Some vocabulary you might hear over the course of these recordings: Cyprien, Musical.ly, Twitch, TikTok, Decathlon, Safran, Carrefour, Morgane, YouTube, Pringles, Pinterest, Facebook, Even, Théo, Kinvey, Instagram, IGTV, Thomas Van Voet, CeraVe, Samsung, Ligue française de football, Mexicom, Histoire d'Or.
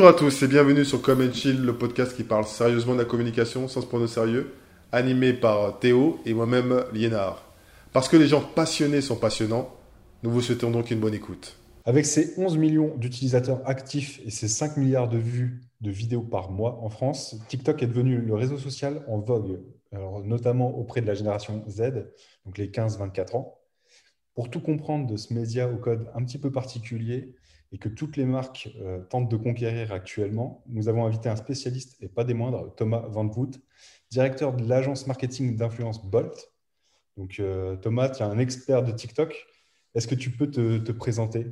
Bonjour à tous et bienvenue sur Com & Chill, le podcast qui parle sérieusement de la communication sans se prendre au sérieux, animé par Théo et moi-même Lienard. Parce que les gens passionnés sont passionnants, nous vous souhaitons donc une bonne écoute. Avec ses 11 millions d'utilisateurs actifs et ses 5 milliards de vues de vidéos par mois en France, TikTok est devenu le réseau social en vogue, alors notamment auprès de la génération Z, donc les 15-24 ans. Pour tout comprendre de ce média au code un petit peu particulier, et que toutes les marques tentent de conquérir actuellement, nous avons invité un spécialiste, et pas des moindres, Thomas Van Voet, directeur de l'agence marketing d'influence Bolt. Donc Thomas, tu es un expert de TikTok. Est-ce que tu peux te présenter?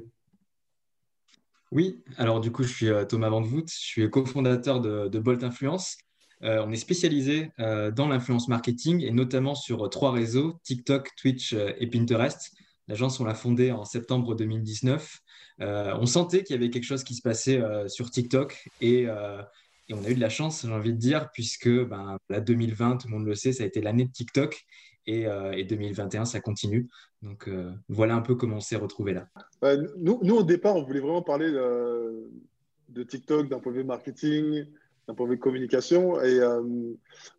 Oui, alors du coup, je suis Thomas Van Voet, je suis cofondateur de Bolt Influence. On est spécialisé dans l'influence marketing, et notamment sur trois réseaux, TikTok, Twitch et Pinterest. L'agence, on l'a fondée en septembre 2019. On sentait qu'il y avait quelque chose qui se passait sur TikTok et on a eu de la chance, j'ai envie de dire, puisque là, 2020, tout le monde le sait, ça a été l'année de TikTok et 2021, ça continue. Donc, voilà un peu comment on s'est retrouvés là. Nous, au départ, on voulait vraiment parler de TikTok d'un point de vue marketing, d'un point de vue communication. Et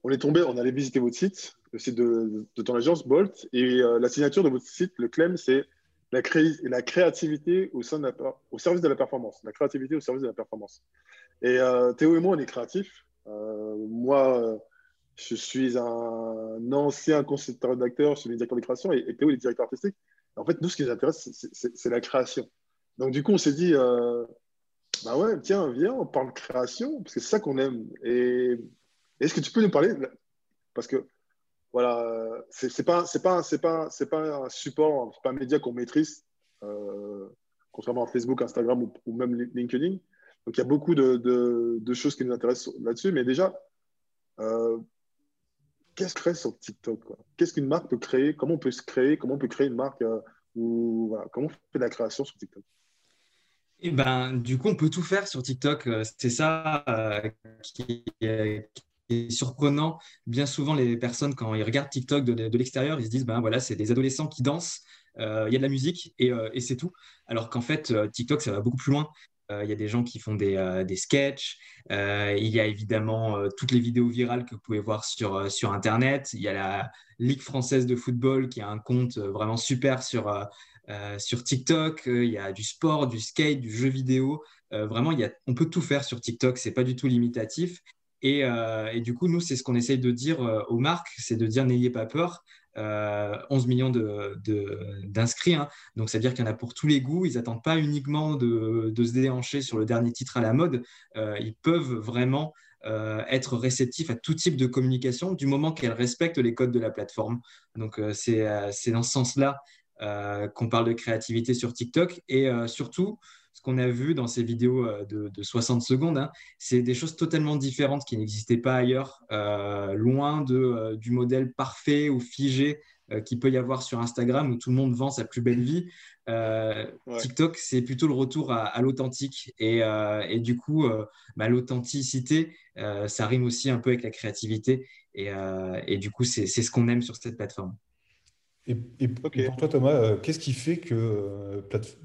on est tombé, on allait visiter votre site, le site de ton agence Bolt. Et la signature de votre site, le claim, c'est la créativité au service de la performance. La créativité au service de la performance. Et Théo et moi, on est créatifs. Moi, je suis un ancien consultant rédacteur, je suis directeur de création et Théo, il est directeur artistique. Et en fait, nous, ce qui nous intéresse, c'est la création. Donc, du coup, on s'est dit, bah ouais, tiens, viens, on parle création, parce que c'est ça qu'on aime. Et est-ce que tu peux nous parler? Parce que voilà, c'est pas un support, c'est pas un média qu'on maîtrise, contrairement à Facebook, Instagram ou même LinkedIn. Donc il y a beaucoup de choses qui nous intéressent là-dessus, mais déjà, qu'est-ce qu'on crée sur TikTok, quoi? Qu'est-ce qu'une marque peut créer? Comment on peut se créer? Comment on peut créer une marque ou voilà, comment on fait de la création sur TikTok? Et du coup, on peut tout faire sur TikTok. C'est ça qui est surprenant. Bien souvent, les personnes, quand ils regardent TikTok de l'extérieur, ils se disent voilà, c'est des adolescents qui dansent, il y a de la musique et c'est tout. Alors qu'en fait, TikTok, ça va beaucoup plus loin. Il y a des gens qui font des sketchs, il y a évidemment toutes les vidéos virales que vous pouvez voir sur Internet. Il y a la Ligue française de football qui a un compte vraiment super sur TikTok. Il y a du sport, du skate, du jeu vidéo. Vraiment, on peut tout faire sur TikTok, c'est pas du tout limitatif. Et du coup, nous, c'est ce qu'on essaye de dire aux marques, c'est de dire n'ayez pas peur, 11 millions d'inscrits, hein. Donc c'est-à-dire qu'il y en a pour tous les goûts, ils n'attendent pas uniquement de se déhancher sur le dernier titre à la mode, ils peuvent vraiment être réceptifs à tout type de communication du moment qu'elles respectent les codes de la plateforme. Donc c'est dans ce sens-là qu'on parle de créativité sur TikTok et surtout, ce qu'on a vu dans ces vidéos de 60 secondes, hein, c'est des choses totalement différentes qui n'existaient pas ailleurs, loin du modèle parfait ou figé qu'il peut y avoir sur Instagram où tout le monde vend sa plus belle vie. Ouais. TikTok, c'est plutôt le retour à l'authentique. Et du coup, l'authenticité, ça rime aussi un peu avec la créativité. Et du coup, c'est ce qu'on aime sur cette plateforme. Et pour toi, Thomas, qu'est-ce qui fait que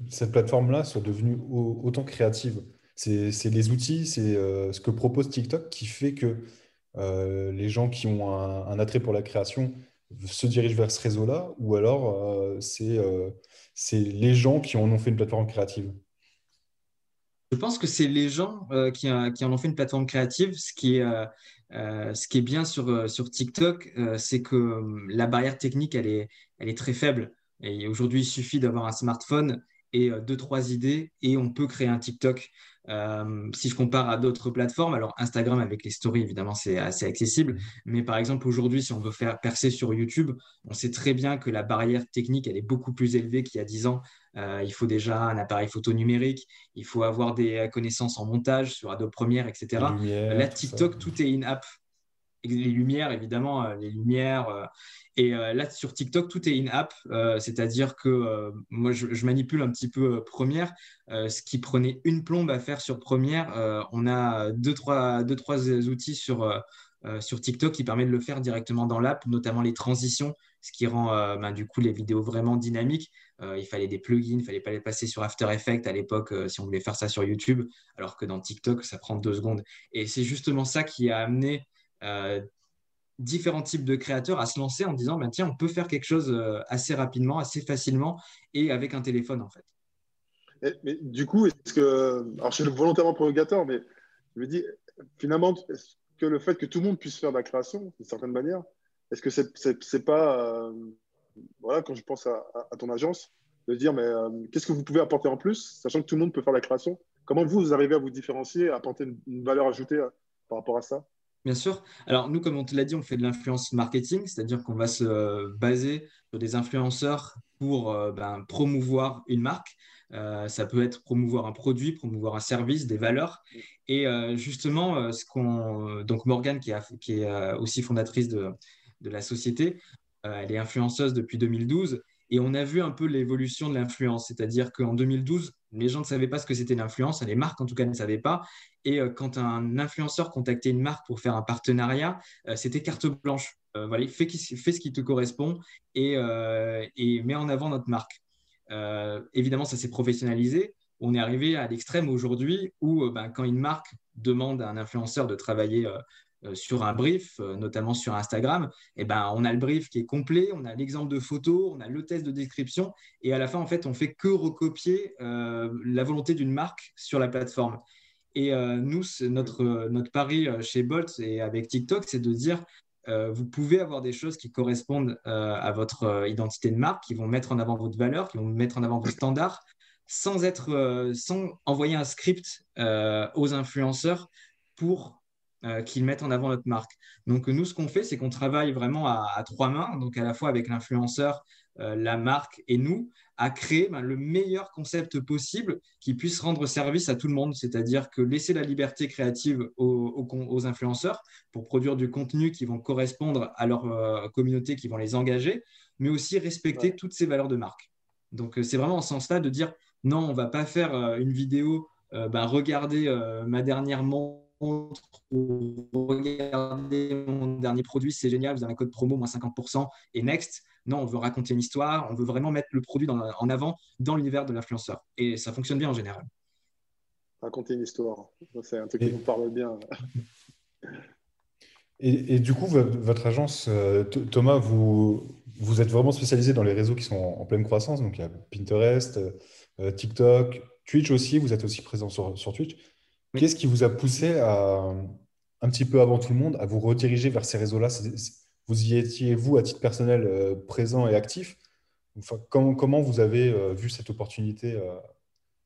cette plateforme-là soit devenue autant créative? C'est les outils, c'est ce que propose TikTok qui fait que les gens qui ont un attrait pour la création se dirigent vers ce réseau-là, ou alors c'est les gens qui en ont fait une plateforme créative? Je pense que c'est les gens qui en ont fait une plateforme créative. Ce qui est bien sur TikTok, c'est que la barrière technique, elle est très faible. Et aujourd'hui, il suffit d'avoir un smartphone et 2-3 idées et on peut créer un TikTok. Si je compare à d'autres plateformes, alors Instagram avec les stories, évidemment, c'est assez accessible. Mais par exemple, aujourd'hui, si on veut faire percer sur YouTube, on sait très bien que la barrière technique, elle est beaucoup plus élevée qu'il y a 10 ans. Il faut déjà un appareil photo numérique, il faut avoir des connaissances en montage sur Adobe Premiere, etc. Là, TikTok, tout est in-app. Les lumières, évidemment, les lumières. Et là, sur TikTok, tout est in-app, c'est-à-dire que moi, je manipule un petit peu Premiere. Ce qui prenait une plombe à faire sur Premiere, on a deux, trois outils sur TikTok qui permet de le faire directement dans l'app, notamment les transitions, ce qui rend du coup les vidéos vraiment dynamiques. Il fallait des plugins, il ne fallait pas les passer sur After Effects à l'époque si on voulait faire ça sur YouTube, alors que dans TikTok, ça prend 2 secondes. Et c'est justement ça qui a amené différents types de créateurs à se lancer en disant, tiens, on peut faire quelque chose assez rapidement, assez facilement et avec un téléphone en fait. Mais du coup, est-ce que… Alors, je suis volontairement provocateur, mais je me dis, finalement, est-ce que le fait que tout le monde puisse faire de la création, d'une certaine manière, est-ce que c'est pas… voilà, quand je pense à ton agence, de dire, mais qu'est-ce que vous pouvez apporter en plus, sachant que tout le monde peut faire de la création? Comment vous arrivez à vous différencier, à apporter une valeur ajoutée par rapport à ça? Bien sûr. Alors, nous, comme on te l'a dit, on fait de l'influence marketing, c'est-à-dire qu'on va se baser sur des influenceurs pour promouvoir une marque. Ça peut être promouvoir un produit, promouvoir un service, des valeurs. Et justement, donc Morgane, qui est aussi fondatrice de la société, elle est influenceuse depuis 2012. Et on a vu un peu l'évolution de l'influence, c'est-à-dire qu'en 2012, les gens ne savaient pas ce que c'était l'influence, les marques en tout cas ne savaient pas. Et quand un influenceur contactait une marque pour faire un partenariat, c'était carte blanche. Voilà, fais ce qui te correspond et mets en avant notre marque. Évidemment, ça s'est professionnalisé. On est arrivé à l'extrême aujourd'hui où quand une marque demande à un influenceur de travailler sur un brief, notamment sur Instagram, on a le brief qui est complet, on a l'exemple de photo, on a le test de description, et à la fin, en fait, on ne fait que recopier la volonté d'une marque sur la plateforme. Et nous, notre pari chez Bolt et avec TikTok, c'est de dire vous pouvez avoir des choses qui correspondent à votre identité de marque, qui vont mettre en avant votre valeur, qui vont mettre en avant vos standards, sans envoyer un script aux influenceurs pour qu'ils mettent en avant notre marque. Donc, nous, ce qu'on fait, c'est qu'on travaille vraiment à 3 mains, donc à la fois avec l'influenceur, la marque et nous, à créer le meilleur concept possible qui puisse rendre service à tout le monde, c'est-à-dire que laisser la liberté créative aux influenceurs pour produire du contenu qui vont correspondre à leur communauté, qui vont les engager, mais aussi respecter toutes ces valeurs de marque. Donc, c'est vraiment en ce sens-là de dire « Non, on ne va pas faire une vidéo, regardez ma dernière montre, regardez mon dernier produit, c'est génial, vous avez un code promo, moins 50% et next ». Non, on veut raconter une histoire, on veut vraiment mettre le produit en avant dans l'univers de l'influenceur. Et ça fonctionne bien en général. Raconter une histoire, c'est un truc qui vous parle bien. Et du coup, votre agence, Thomas, vous êtes vraiment spécialisé dans les réseaux qui sont en pleine croissance. Donc, il y a Pinterest, TikTok, Twitch aussi. Vous êtes aussi présent sur Twitch. Oui. Qu'est-ce qui vous a poussé à, un petit peu avant tout le monde, à vous rediriger vers ces réseaux-là? Vous y étiez, vous, à titre personnel, présent et actif. Enfin, comment vous avez vu cette opportunité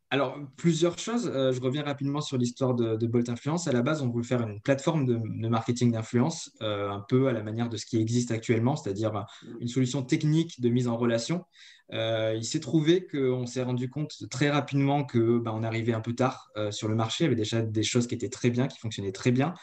Alors, plusieurs choses. Je reviens rapidement sur l'histoire de Bolt Influence. À la base, on voulait faire une plateforme de marketing d'influence, un peu à la manière de ce qui existe actuellement, c'est-à-dire une solution technique de mise en relation. Il s'est trouvé qu'on s'est rendu compte très rapidement qu'on arrivait un peu tard sur le marché. Il y avait déjà des choses qui étaient très bien, qui fonctionnaient très bien.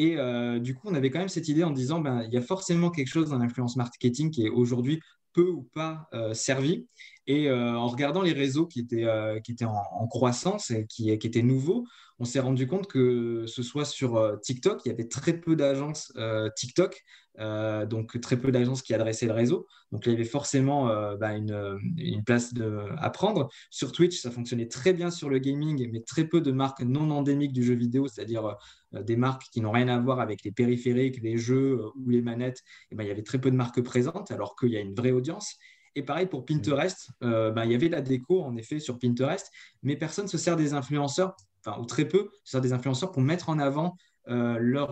Et du coup, on avait quand même cette idée en disant il y a forcément quelque chose dans l'influence marketing qui est aujourd'hui peu ou pas servi. Et en regardant les réseaux qui étaient en croissance et qui étaient nouveaux, on s'est rendu compte que ce soit sur TikTok, il y avait très peu d'agences TikTok, donc très peu d'agences qui adressaient le réseau. Donc, il y avait forcément une place à prendre. Sur Twitch, ça fonctionnait très bien sur le gaming, mais très peu de marques non endémiques du jeu vidéo, c'est-à-dire des marques qui n'ont rien à voir avec les périphériques, les jeux ou les manettes. Et il y avait très peu de marques présentes, alors qu'il y a une vraie audience. Et pareil pour Pinterest, il y avait la déco en effet sur Pinterest, mais personne ne se sert des influenceurs, ou très peu se sert des influenceurs pour mettre en avant leurs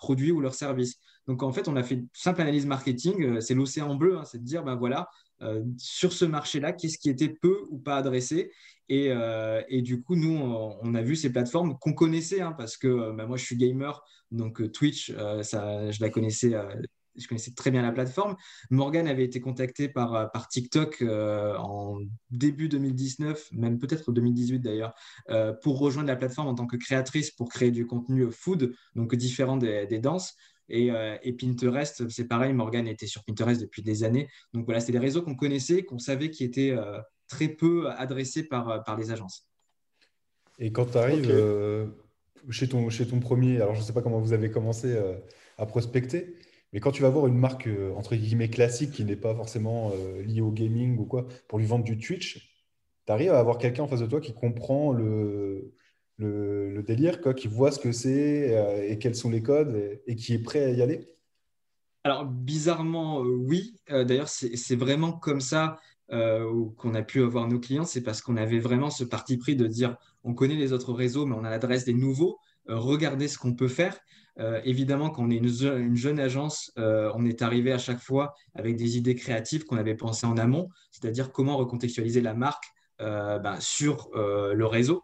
produits ou leurs services. Donc en fait, on a fait une simple analyse marketing, c'est l'océan bleu, c'est de dire sur ce marché-là, qu'est-ce qui était peu ou pas adressé. Et du coup, nous, on a vu ces plateformes qu'on connaissait, parce que moi, je suis gamer, donc Twitch, je la connaissais. Je connaissais très bien la plateforme. Morgane avait été contactée par TikTok en début 2019, même peut-être 2018 d'ailleurs, pour rejoindre la plateforme en tant que créatrice pour créer du contenu food, donc différent des danses. Et Pinterest, c'est pareil, Morgane était sur Pinterest depuis des années. Donc voilà, c'est des réseaux qu'on connaissait, qu'on savait qui étaient très peu adressés par les agences. Et quand tu arrives chez ton premier, alors je ne sais pas comment vous avez commencé à prospecter, mais quand tu vas voir une marque entre guillemets classique qui n'est pas forcément liée au gaming ou quoi, pour lui vendre du Twitch, tu arrives à avoir quelqu'un en face de toi qui comprend le délire, quoi, qui voit ce que c'est et quels sont les codes et qui est prêt à y aller? Alors bizarrement, oui. D'ailleurs, c'est vraiment comme ça qu'on a pu avoir nos clients. C'est parce qu'on avait vraiment ce parti pris de dire on connaît les autres réseaux, mais on a l'adresse des nouveaux. Regardez ce qu'on peut faire. Évidemment, quand on est une jeune agence, on est arrivé à chaque fois avec des idées créatives qu'on avait pensées en amont, c'est-à-dire comment recontextualiser la marque sur le réseau.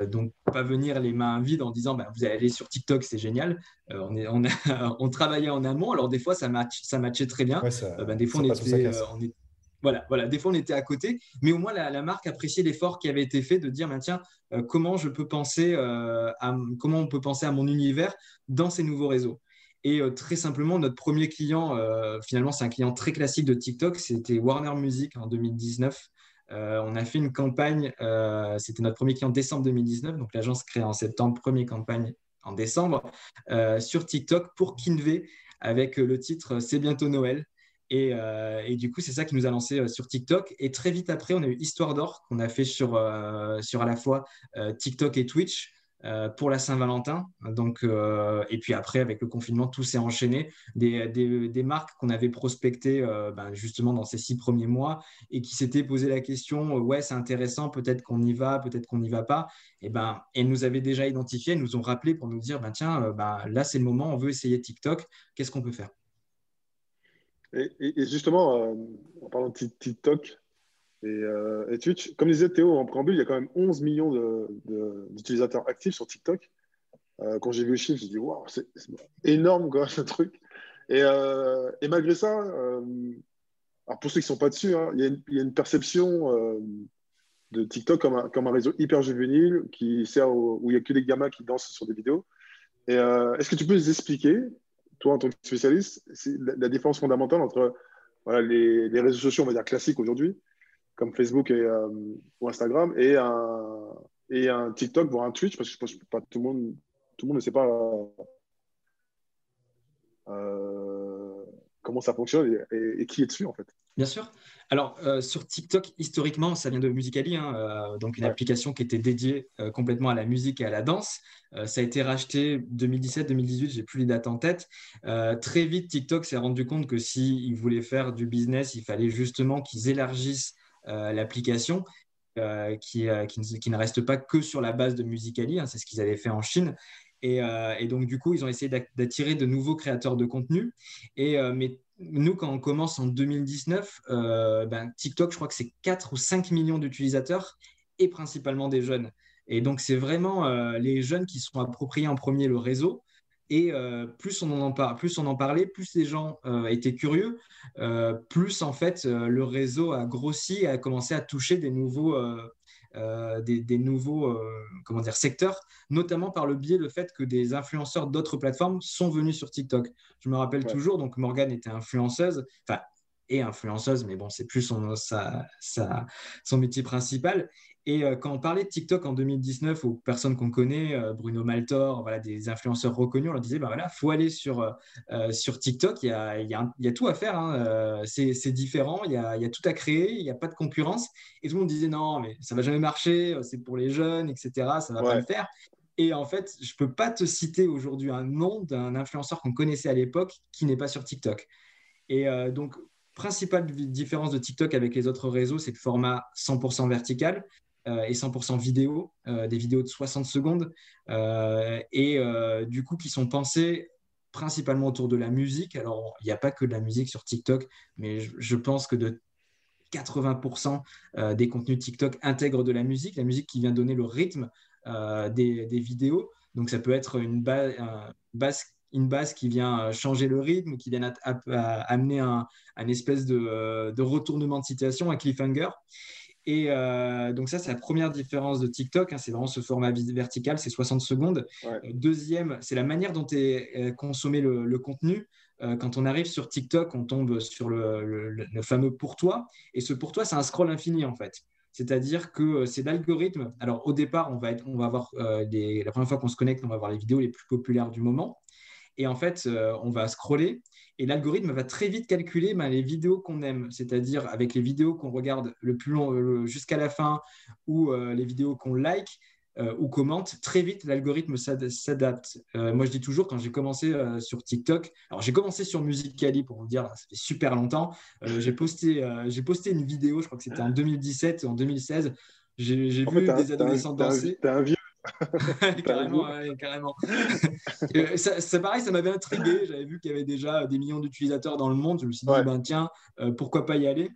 Donc, pas venir les mains vides en disant vous allez aller sur TikTok, c'est génial. On travaillait en amont. Alors, des fois, ça matchait très bien. Ouais, des fois, des fois, on était à côté. Mais au moins, la marque appréciait l'effort qui avait été fait de dire comment je peux penser comment on peut penser à mon univers dans ces nouveaux réseaux. Et très simplement, notre premier client, finalement, c'est un client très classique de TikTok. C'était Warner Music en 2019. On a fait une campagne, c'était notre premier client en décembre 2019, donc l'agence créée en septembre, première campagne en décembre, sur TikTok pour Kinvey avec le titre « C'est bientôt Noël ». Et du coup, c'est ça qui nous a lancé sur TikTok. Et très vite après, on a eu Histoire d'Or qu'on a fait sur à la fois TikTok et Twitch pour la Saint-Valentin. Donc, et puis après, avec le confinement, tout s'est enchaîné. Des marques qu'on avait prospectées justement dans ces 6 premiers mois et qui s'étaient posé la question, ouais, c'est intéressant, peut-être qu'on y va, peut-être qu'on n'y va pas. Et elles nous avaient déjà identifiés, elles nous ont rappelé pour nous dire, là, c'est le moment, on veut essayer TikTok, qu'est-ce qu'on peut faire ? Et justement, en parlant de TikTok et Twitch, comme disait Théo en préambule, il y a quand même 11 millions d'utilisateurs actifs sur TikTok. Quand j'ai vu le chiffre, j'ai dit waouh, c'est énorme quoi, ce truc. Et malgré ça, alors pour ceux qui ne sont pas dessus, hein, il y a une perception de TikTok comme un réseau hyper juvénile qui sert où il n'y a que des gamins qui dansent sur des vidéos. Est-ce que tu peux nous expliquer, toi, en tant que spécialiste, c'est la différence fondamentale entre les réseaux sociaux, on va dire classiques aujourd'hui, comme Facebook ou Instagram, et un TikTok, voire un Twitch, parce que je pense que pas tout le monde ne sait pas comment ça fonctionne et qui est dessus, en fait. Bien sûr. Alors, sur TikTok, historiquement, ça vient de Musical.ly, hein, donc une application qui était dédiée complètement à la musique et à la danse. Ça a été racheté 2017-2018, je n'ai plus les dates en tête. Très vite, TikTok s'est rendu compte que s'ils voulaient faire du business, il fallait justement qu'ils élargissent l'application qui ne reste pas que sur la base de Musical.ly, hein, c'est ce qu'ils avaient fait en Chine. Et donc, du coup, ils ont essayé d'attirer de nouveaux créateurs de contenu. Mais nous, quand on commence en 2019, TikTok, je crois que c'est 4 ou 5 millions d'utilisateurs et principalement des jeunes. Et donc, c'est vraiment les jeunes qui sont appropriés en premier le réseau. Et plus on en parlait, plus les gens étaient curieux, plus en fait, le réseau a grossi et a commencé à toucher des nouveaux... secteurs, notamment par le biais le fait que des influenceurs d'autres plateformes sont venus sur TikTok. Je me rappelle toujours, donc Morgane était influenceuse, mais bon, c'est plus son métier principal. Et quand on parlait de TikTok en 2019 aux personnes qu'on connaît, Bruno Maltor, des influenceurs reconnus, on leur disait faut aller sur TikTok, il y a tout à faire, hein. C'est différent, il y a tout à créer, il n'y a pas de concurrence. Et tout le monde disait non, mais ça ne va jamais marcher, c'est pour les jeunes, etc., ça ne va pas le faire. Et en fait, je ne peux pas te citer aujourd'hui un nom d'un influenceur qu'on connaissait à l'époque qui n'est pas sur TikTok. Et donc, principale différence de TikTok avec les autres réseaux, c'est le format 100% vertical. Et 100% vidéo, des vidéos de 60 secondes, du coup qui sont pensées principalement autour de la musique. Alors, il n'y a pas que de la musique sur TikTok, mais je pense que de 80% des contenus TikTok intègrent de la musique qui vient donner le rythme des vidéos. Donc, ça peut être une base qui vient changer le rythme, qui vient amener un espèce de retournement de situation, un cliffhanger. Et donc ça, c'est la première différence de TikTok, hein, c'est vraiment ce format vertical, c'est 60 secondes. Deuxième, c'est la manière dont est consommé le contenu. Quand on arrive sur TikTok, on tombe sur le fameux « pour toi ». Et ce « pour toi », c'est un scroll infini en fait. c'est-à-dire que c'est l'algorithme. Alors, au départ, la première fois qu'on se connecte, on va voir les vidéos les plus populaires du moment. Et en fait, on va scroller et l'algorithme va très vite calculer les vidéos qu'on aime, c'est-à-dire avec les vidéos qu'on regarde le plus long jusqu'à la fin ou les vidéos qu'on like ou commente. Très vite, l'algorithme s'adapte. Moi, je dis toujours, quand j'ai commencé sur TikTok, alors j'ai commencé sur Musical.ly pour vous dire, ça fait super longtemps, j'ai posté une vidéo, je crois que c'était en 2017 ou en 2016, j'ai vu des adolescents danser. T'es un vieux. Carrément, ouais, carrément. Ça pareil, ça m'avait intrigué. J'avais vu qu'il y avait déjà des millions d'utilisateurs dans le monde. Je me suis dit, pourquoi pas y aller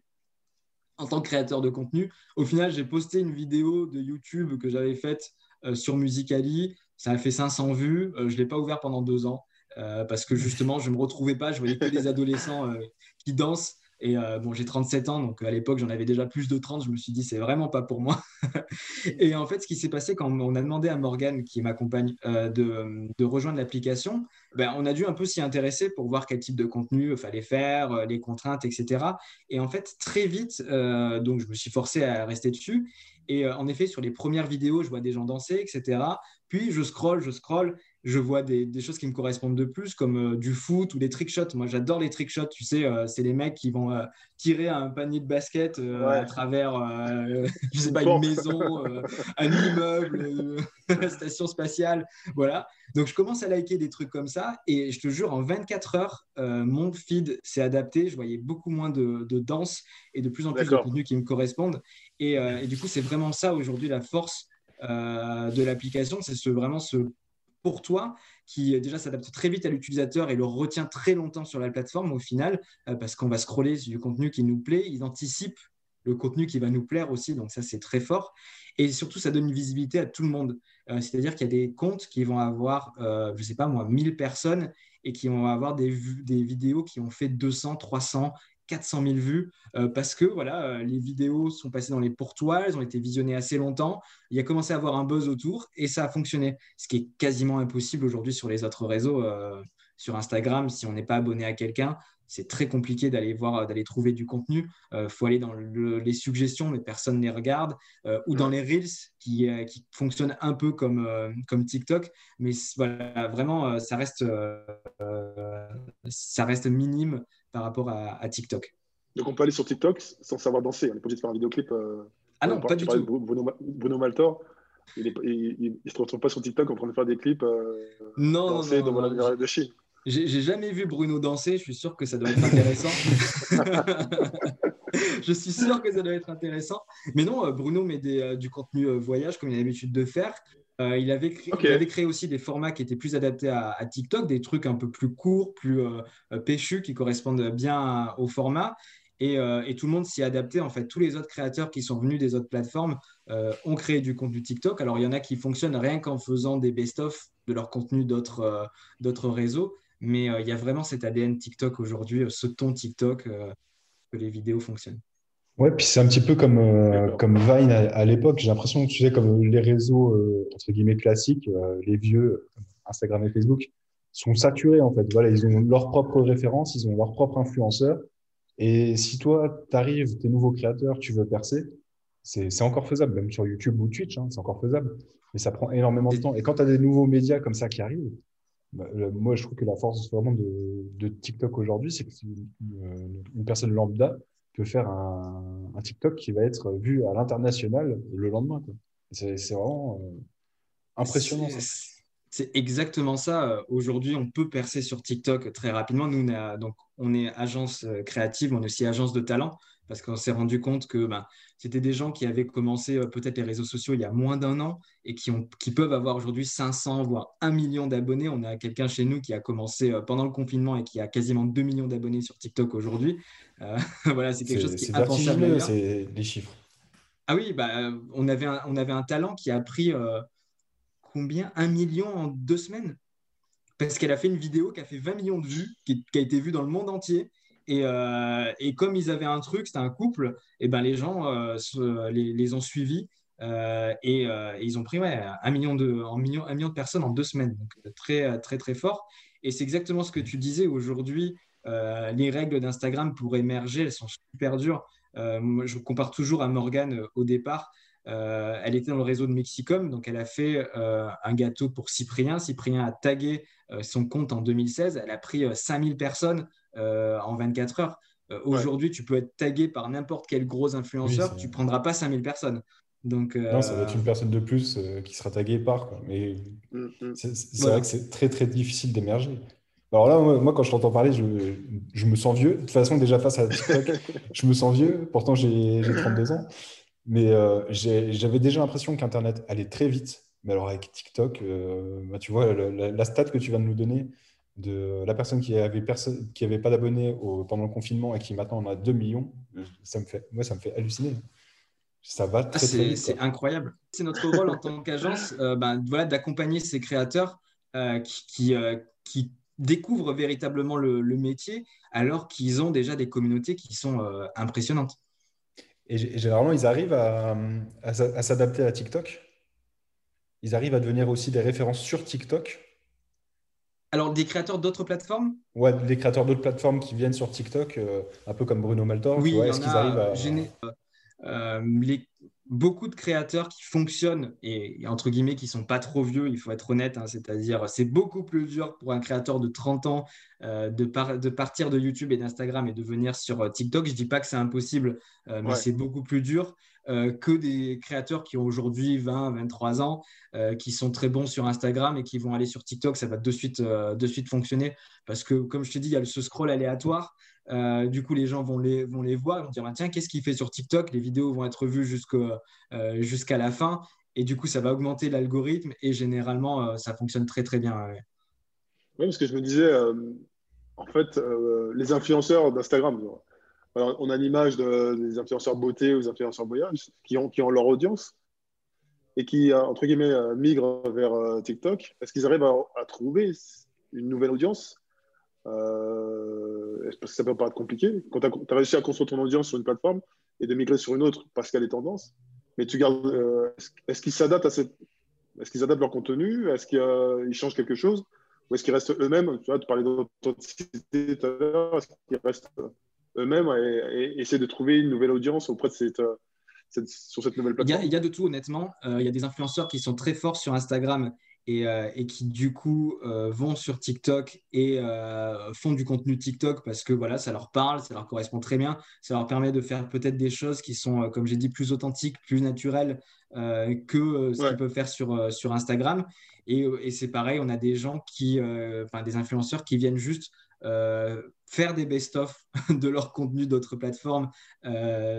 en tant que créateur de contenu. Au final, j'ai posté une vidéo de YouTube que j'avais faite sur Musical.ly. Ça a fait 500 vues. Je ne l'ai pas ouvert pendant 2 ans parce que justement, je ne me retrouvais pas. Je voyais que des adolescents qui dansent. Et bon, j'ai 37 ans, donc à l'époque, j'en avais déjà plus de 30. Je me suis dit, c'est vraiment pas pour moi. Et en fait, ce qui s'est passé quand on a demandé à Morgane, qui m'accompagne, de rejoindre l'application, on a dû un peu s'y intéresser pour voir quel type de contenu fallait faire, les contraintes, etc. Et en fait, très vite, donc je me suis forcé à rester dessus. Et en effet, sur les premières vidéos, je vois des gens danser, etc. Puis, je scrolle, je vois des choses qui me correspondent de plus, comme du foot ou des trickshots. Moi, j'adore les trickshots. Tu sais, c'est les mecs qui vont tirer un panier de basket à travers, je sais pas, une maison, un immeuble, la station spatiale. Voilà. Donc, je commence à liker des trucs comme ça. Et je te jure, en 24 heures, mon feed s'est adapté. Je voyais beaucoup moins de danse et de plus en plus de contenus qui me correspondent. Et du coup, c'est vraiment ça aujourd'hui la force de l'application, c'est vraiment ce pour toi qui déjà s'adapte très vite à l'utilisateur et le retient très longtemps sur la plateforme au final parce qu'on va scroller sur du contenu qui nous plaît, il anticipe le contenu qui va nous plaire aussi, donc ça c'est très fort et surtout ça donne une visibilité à tout le monde, c'est-à-dire qu'il y a des comptes qui vont avoir, je sais pas moi, 1000 personnes et qui vont avoir des vidéos qui ont fait 200, 300, 400 000 vues parce que les vidéos sont passées dans les pourtois, elles ont été visionnées assez longtemps, il y a commencé à avoir un buzz autour et ça a fonctionné, ce qui est quasiment impossible aujourd'hui sur les autres réseaux. Sur Instagram, si on n'est pas abonné à quelqu'un, c'est très compliqué d'aller trouver du contenu. Faut aller dans les suggestions, mais personne ne les regarde, ou dans les Reels qui fonctionnent un peu comme TikTok. Mais voilà, vraiment, ça reste minime par rapport à TikTok. Donc, on peut aller sur TikTok sans savoir danser. On n'est pas obligé de faire un vidéoclip. Ah non, pas du tout. Bruno Maltor. Il ne se retrouve pas sur TikTok en train de faire des clips danser dans la virale de Chine. J'ai jamais vu Bruno danser, je suis sûr que ça doit être intéressant. Je suis sûr que ça doit être intéressant. Mais non, Bruno met du contenu voyage comme il a l'habitude de faire. Il avait créé aussi des formats qui étaient plus adaptés à TikTok, des trucs un peu plus courts, plus péchus, qui correspondent bien au format. Et tout le monde s'y adaptait. En fait, tous les autres créateurs qui sont venus des autres plateformes ont créé du contenu TikTok. Alors, il y en a qui fonctionnent rien qu'en faisant des best-of de leur contenu d'autres réseaux. Mais il y a vraiment cet ADN TikTok aujourd'hui, ce ton TikTok que les vidéos fonctionnent. Ouais, puis c'est un petit peu comme Vine à l'époque. J'ai l'impression que, tu sais, comme les réseaux entre guillemets classiques, les vieux, Instagram et Facebook, sont saturés en fait. Voilà, ils ont leurs propres références, ils ont leurs propres influenceurs. Et si toi, t'arrives, t'es nouveau créateur, tu veux percer, c'est encore faisable, même sur YouTube ou Twitch, c'est encore faisable. Mais ça prend énormément de temps. Et quand tu as des nouveaux médias comme ça qui arrivent, moi, je trouve que la force vraiment de TikTok aujourd'hui, c'est qu'une personne lambda peut faire un TikTok qui va être vu à l'international le lendemain, quoi. C'est vraiment impressionnant. C'est exactement ça. Aujourd'hui, on peut percer sur TikTok très rapidement. Nous, on est agence créative, on est aussi agence de talent parce qu'on s'est rendu compte que c'était des gens qui avaient commencé peut-être les réseaux sociaux il y a moins d'1 an et qui peuvent avoir aujourd'hui 500, voire 1 million d'abonnés. On a quelqu'un chez nous qui a commencé pendant le confinement et qui a quasiment 2 millions d'abonnés sur TikTok aujourd'hui. Voilà, c'est quelque chose qui est impensable. C'est les chiffres. Ah oui, on avait un talent qui a pris... combien ? 1 million en 2 semaines. Parce qu'elle a fait une vidéo qui a fait 20 millions de vues, qui a été vue dans le monde entier. Et comme ils avaient un truc, c'était un couple, et les gens les ont suivis et ils ont pris 1 million de personnes en 2 semaines. Donc très, très, très fort. Et c'est exactement ce que tu disais. Aujourd'hui, les règles d'Instagram pour émerger, elles sont super dures. Moi, je compare toujours à Morgane au départ. Elle était dans le réseau de Mexicom, donc elle a fait un gâteau pour Cyprien. Cyprien a tagué son compte en 2016. Elle a pris 5000 personnes en 24 heures. Aujourd'hui, tu peux être tagué par n'importe quel gros influenceur, tu ne prendras pas 5000 personnes. Donc, non, ça va être une personne de plus qui sera taguée par. Quoi. Mais c'est vrai que c'est très, très difficile d'émerger. Alors là, moi, quand je t'entends parler, je me sens vieux. De toute façon, déjà face à TikTok, je me sens vieux. Pourtant, j'ai 32 ans. Mais j'avais déjà l'impression qu'Internet allait très vite. Mais alors avec TikTok, bah, tu vois, la stat que tu viens de nous donner de la personne qui avait pas d'abonnés pendant le confinement et qui maintenant en a 2 millions, ça me fait halluciner. Ça va très, très vite. C'est incroyable. C'est notre rôle en tant qu'agence d'accompagner ces créateurs qui découvrent véritablement le métier alors qu'ils ont déjà des communautés qui sont impressionnantes. Et généralement, ils arrivent à s'adapter à TikTok. Ils arrivent à devenir aussi des références sur TikTok. Alors, des créateurs d'autres plateformes ? Ouais, des créateurs d'autres plateformes qui viennent sur TikTok, un peu comme Bruno Maltor. Oui, est-ce qu'ils arrivent à... beaucoup de créateurs qui fonctionnent et entre guillemets qui sont pas trop vieux, il faut être honnête, hein, c'est-à-dire c'est beaucoup plus dur pour un créateur de 30 ans de partir de YouTube et d'Instagram et de venir sur TikTok. Je dis pas que c'est impossible, mais c'est beaucoup plus dur que des créateurs qui ont aujourd'hui 20, 23 ans, qui sont très bons sur Instagram et qui vont aller sur TikTok. Ça va de suite fonctionner parce que, comme je te dis, il y a ce scroll aléatoire. Du coup, les gens vont les voir, vont dire « Tiens, qu'est-ce qu'il fait sur TikTok ?» Les vidéos vont être vues jusqu'à la fin. Et du coup, ça va augmenter l'algorithme. Et généralement, ça fonctionne très, très bien. Ouais. Oui, parce que je me disais, en fait, les influenceurs d'Instagram, alors, on a l'image des influenceurs beauté ou des influenceurs voyage qui ont leur audience et qui, entre guillemets, migrent vers TikTok. Est-ce qu'ils arrivent à trouver une nouvelle audience ? Parce que ça peut paraître compliqué quand tu as réussi à construire ton audience sur une plateforme et de migrer sur une autre parce qu'elle est tendance, mais tu gardes est-ce qu'ils s'adaptent est-ce qu'ils adaptent leur contenu, est-ce qu'ils changent quelque chose ou est-ce qu'ils restent eux-mêmes? Tu vois, tu parlais d'authenticité tout à l'heure. Est-ce qu'ils restent eux-mêmes et essaient de trouver une nouvelle audience auprès de sur cette nouvelle plateforme? Il y a de tout, honnêtement. Il y a des influenceurs qui sont très forts sur Instagram et qui du coup vont sur TikTok et font du contenu TikTok parce que voilà, ça leur parle, ça leur correspond très bien, ça leur permet de faire peut-être des choses qui sont, comme j'ai dit, plus authentiques, plus naturelles que ce qu'ils peuvent faire sur Instagram. Et c'est pareil, on a des gens des influenceurs qui viennent juste faire des best-of de leur contenu d'autres plateformes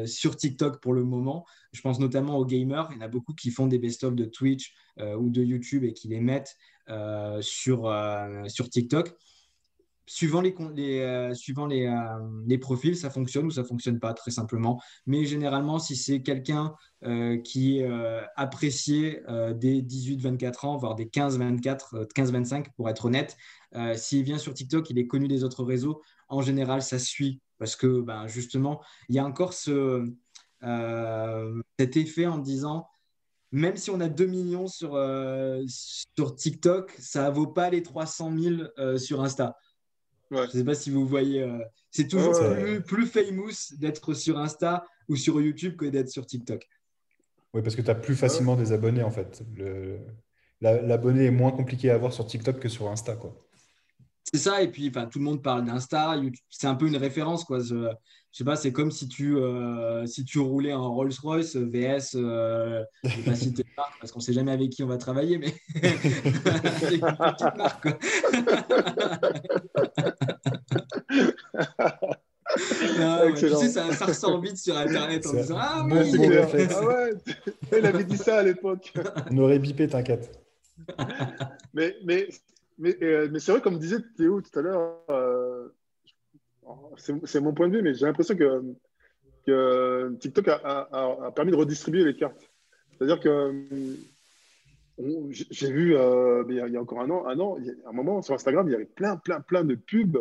sur TikTok pour le moment. Je pense notamment aux gamers. Il y en a beaucoup qui font des best-of de Twitch ou de YouTube et qui les mettent sur TikTok. Suivant les profils, ça fonctionne ou ça ne fonctionne pas, très simplement. Mais généralement, si c'est quelqu'un qui est apprécié des 18-24 ans, voire des 15-25 pour être honnête, s'il vient sur TikTok, il est connu des autres réseaux, en général, ça suit. Parce que justement, il y a encore cet effet en disant... Même si on a 2 millions sur TikTok, ça ne vaut pas les 300 000 sur Insta. Ouais. Je ne sais pas si vous voyez. C'est toujours plus famous d'être sur Insta ou sur YouTube que d'être sur TikTok. Oui, parce que tu as plus facilement des abonnés, en fait. L'abonné est moins compliqué à avoir sur TikTok que sur Insta, quoi. C'est ça, et puis tout le monde parle d'Insta, YouTube, c'est un peu une référence, quoi. Je sais pas, c'est comme si tu roulais en Rolls-Royce, VS, je ne vais pas citer les marques parce qu'on ne sait jamais avec qui on va travailler, mais c'est une petite marque, quoi. Tu sais, ça ressort vite sur Internet en disant « Ah oui, c'est bon réflexe. Ah ouais, elle avait dit ça à l'époque. » On aurait bipé, t'inquiète. Mais c'est vrai, comme disait Théo tout à l'heure, c'est mon point de vue, mais j'ai l'impression que TikTok a permis de redistribuer les cartes. C'est-à-dire que j'ai vu, il y a encore un an, à un moment, sur Instagram, il y avait plein de pubs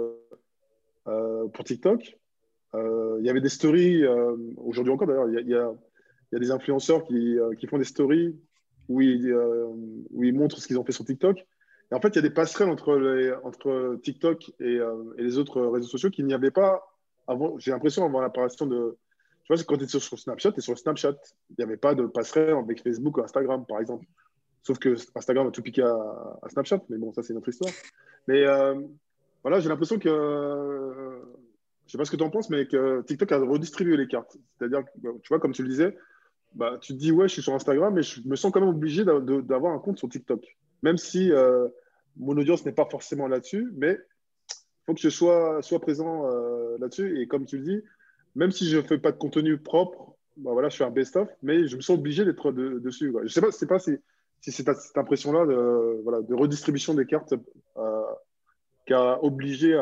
pour TikTok. Il y avait des stories, aujourd'hui encore d'ailleurs, il y a des influenceurs qui font des stories où ils montrent ce qu'ils ont fait sur TikTok. Et en fait, il y a des passerelles entre TikTok et les autres réseaux sociaux qu'il n'y avait pas avant. J'ai l'impression, avant l'apparition de, Tu vois, quand tu es sur Snapchat, tu es sur Snapchat. Il n'y avait pas de passerelle avec Facebook ou Instagram, par exemple. Sauf que Instagram a tout piqué à Snapchat. Mais bon, ça, c'est une autre histoire. Mais voilà, j'ai l'impression que... je ne sais pas ce que tu en penses, mais que TikTok a redistribué les cartes. C'est-à-dire, tu vois, comme tu le disais, bah, tu te dis, ouais, je suis sur Instagram, mais je me sens quand même obligé d'avoir un compte sur TikTok. Même si mon audience n'est pas forcément là-dessus, mais il faut que je sois présent là-dessus. Et comme tu le dis, même si je ne fais pas de contenu propre, bah, voilà, je fais un best-of, mais je me sens obligé d'être dessus. Quoi. Je ne sais pas, si c'est cette impression-là voilà, de redistribution des cartes qu'a obligé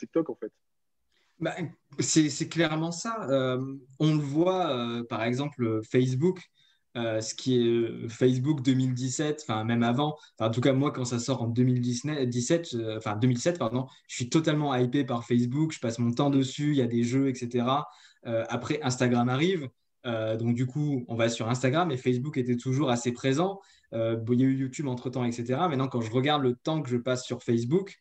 TikTok, en fait. Bah, c'est clairement ça. On le voit, par exemple, Facebook, ce qui est Facebook 2017, enfin même avant, en tout cas moi, quand ça sort en 2007, pardon, je suis totalement hypé par Facebook, je passe mon temps dessus, il y a des jeux, etc. Après, Instagram arrive. Donc du coup, on va sur Instagram et Facebook était toujours assez présent. Il y a eu YouTube entre-temps, etc. Maintenant, quand je regarde le temps que je passe sur Facebook,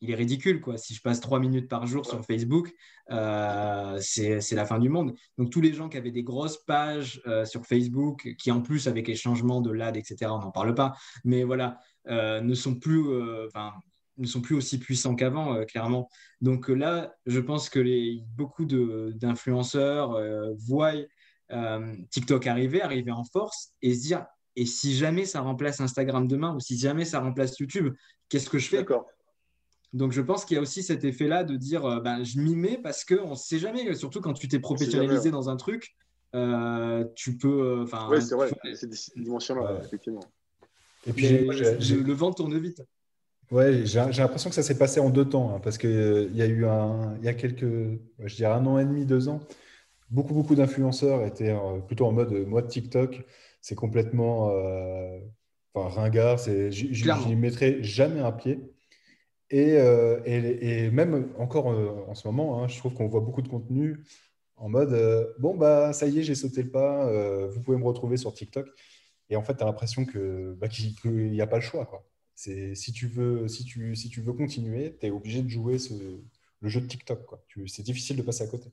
il est ridicule, quoi. Si je passe 3 minutes par jour sur Facebook, c'est la fin du monde. Donc tous les gens qui avaient des grosses pages sur Facebook, qui en plus avec les changements de l'ad, etc., on n'en parle pas, mais voilà, ne sont plus aussi puissants qu'avant, clairement. Donc là, je pense que beaucoup d'influenceurs voient TikTok arriver en force et se dire « Et si jamais ça remplace Instagram demain ou si jamais ça remplace YouTube, qu'est-ce que je fais ?» D'accord. Donc, je pense qu'il y a aussi cet effet-là de dire « Je m'y mets parce qu'on ne sait jamais. » Surtout quand tu t'es professionnalisé dans un truc, tu peux… Oui, c'est vrai. C'est des dimensions-là, effectivement. Et puis, le vent tourne vite. Ouais, j'ai l'impression que ça s'est passé en 2 temps, hein, parce qu'il y a eu un an et demi, 2 ans, beaucoup d'influenceurs étaient plutôt en mode moi de TikTok, c'est complètement ringard, je n'y mettrai jamais un pied. Et même encore en ce moment, hein, je trouve qu'on voit beaucoup de contenu en mode bon bah ça y est, j'ai sauté le pas, vous pouvez me retrouver sur TikTok. Et en fait, tu as l'impression qu'il n'y a pas le choix, quoi. C'est, si tu veux continuer, tu es obligé de jouer le jeu de TikTok, quoi. C'est difficile de passer à côté.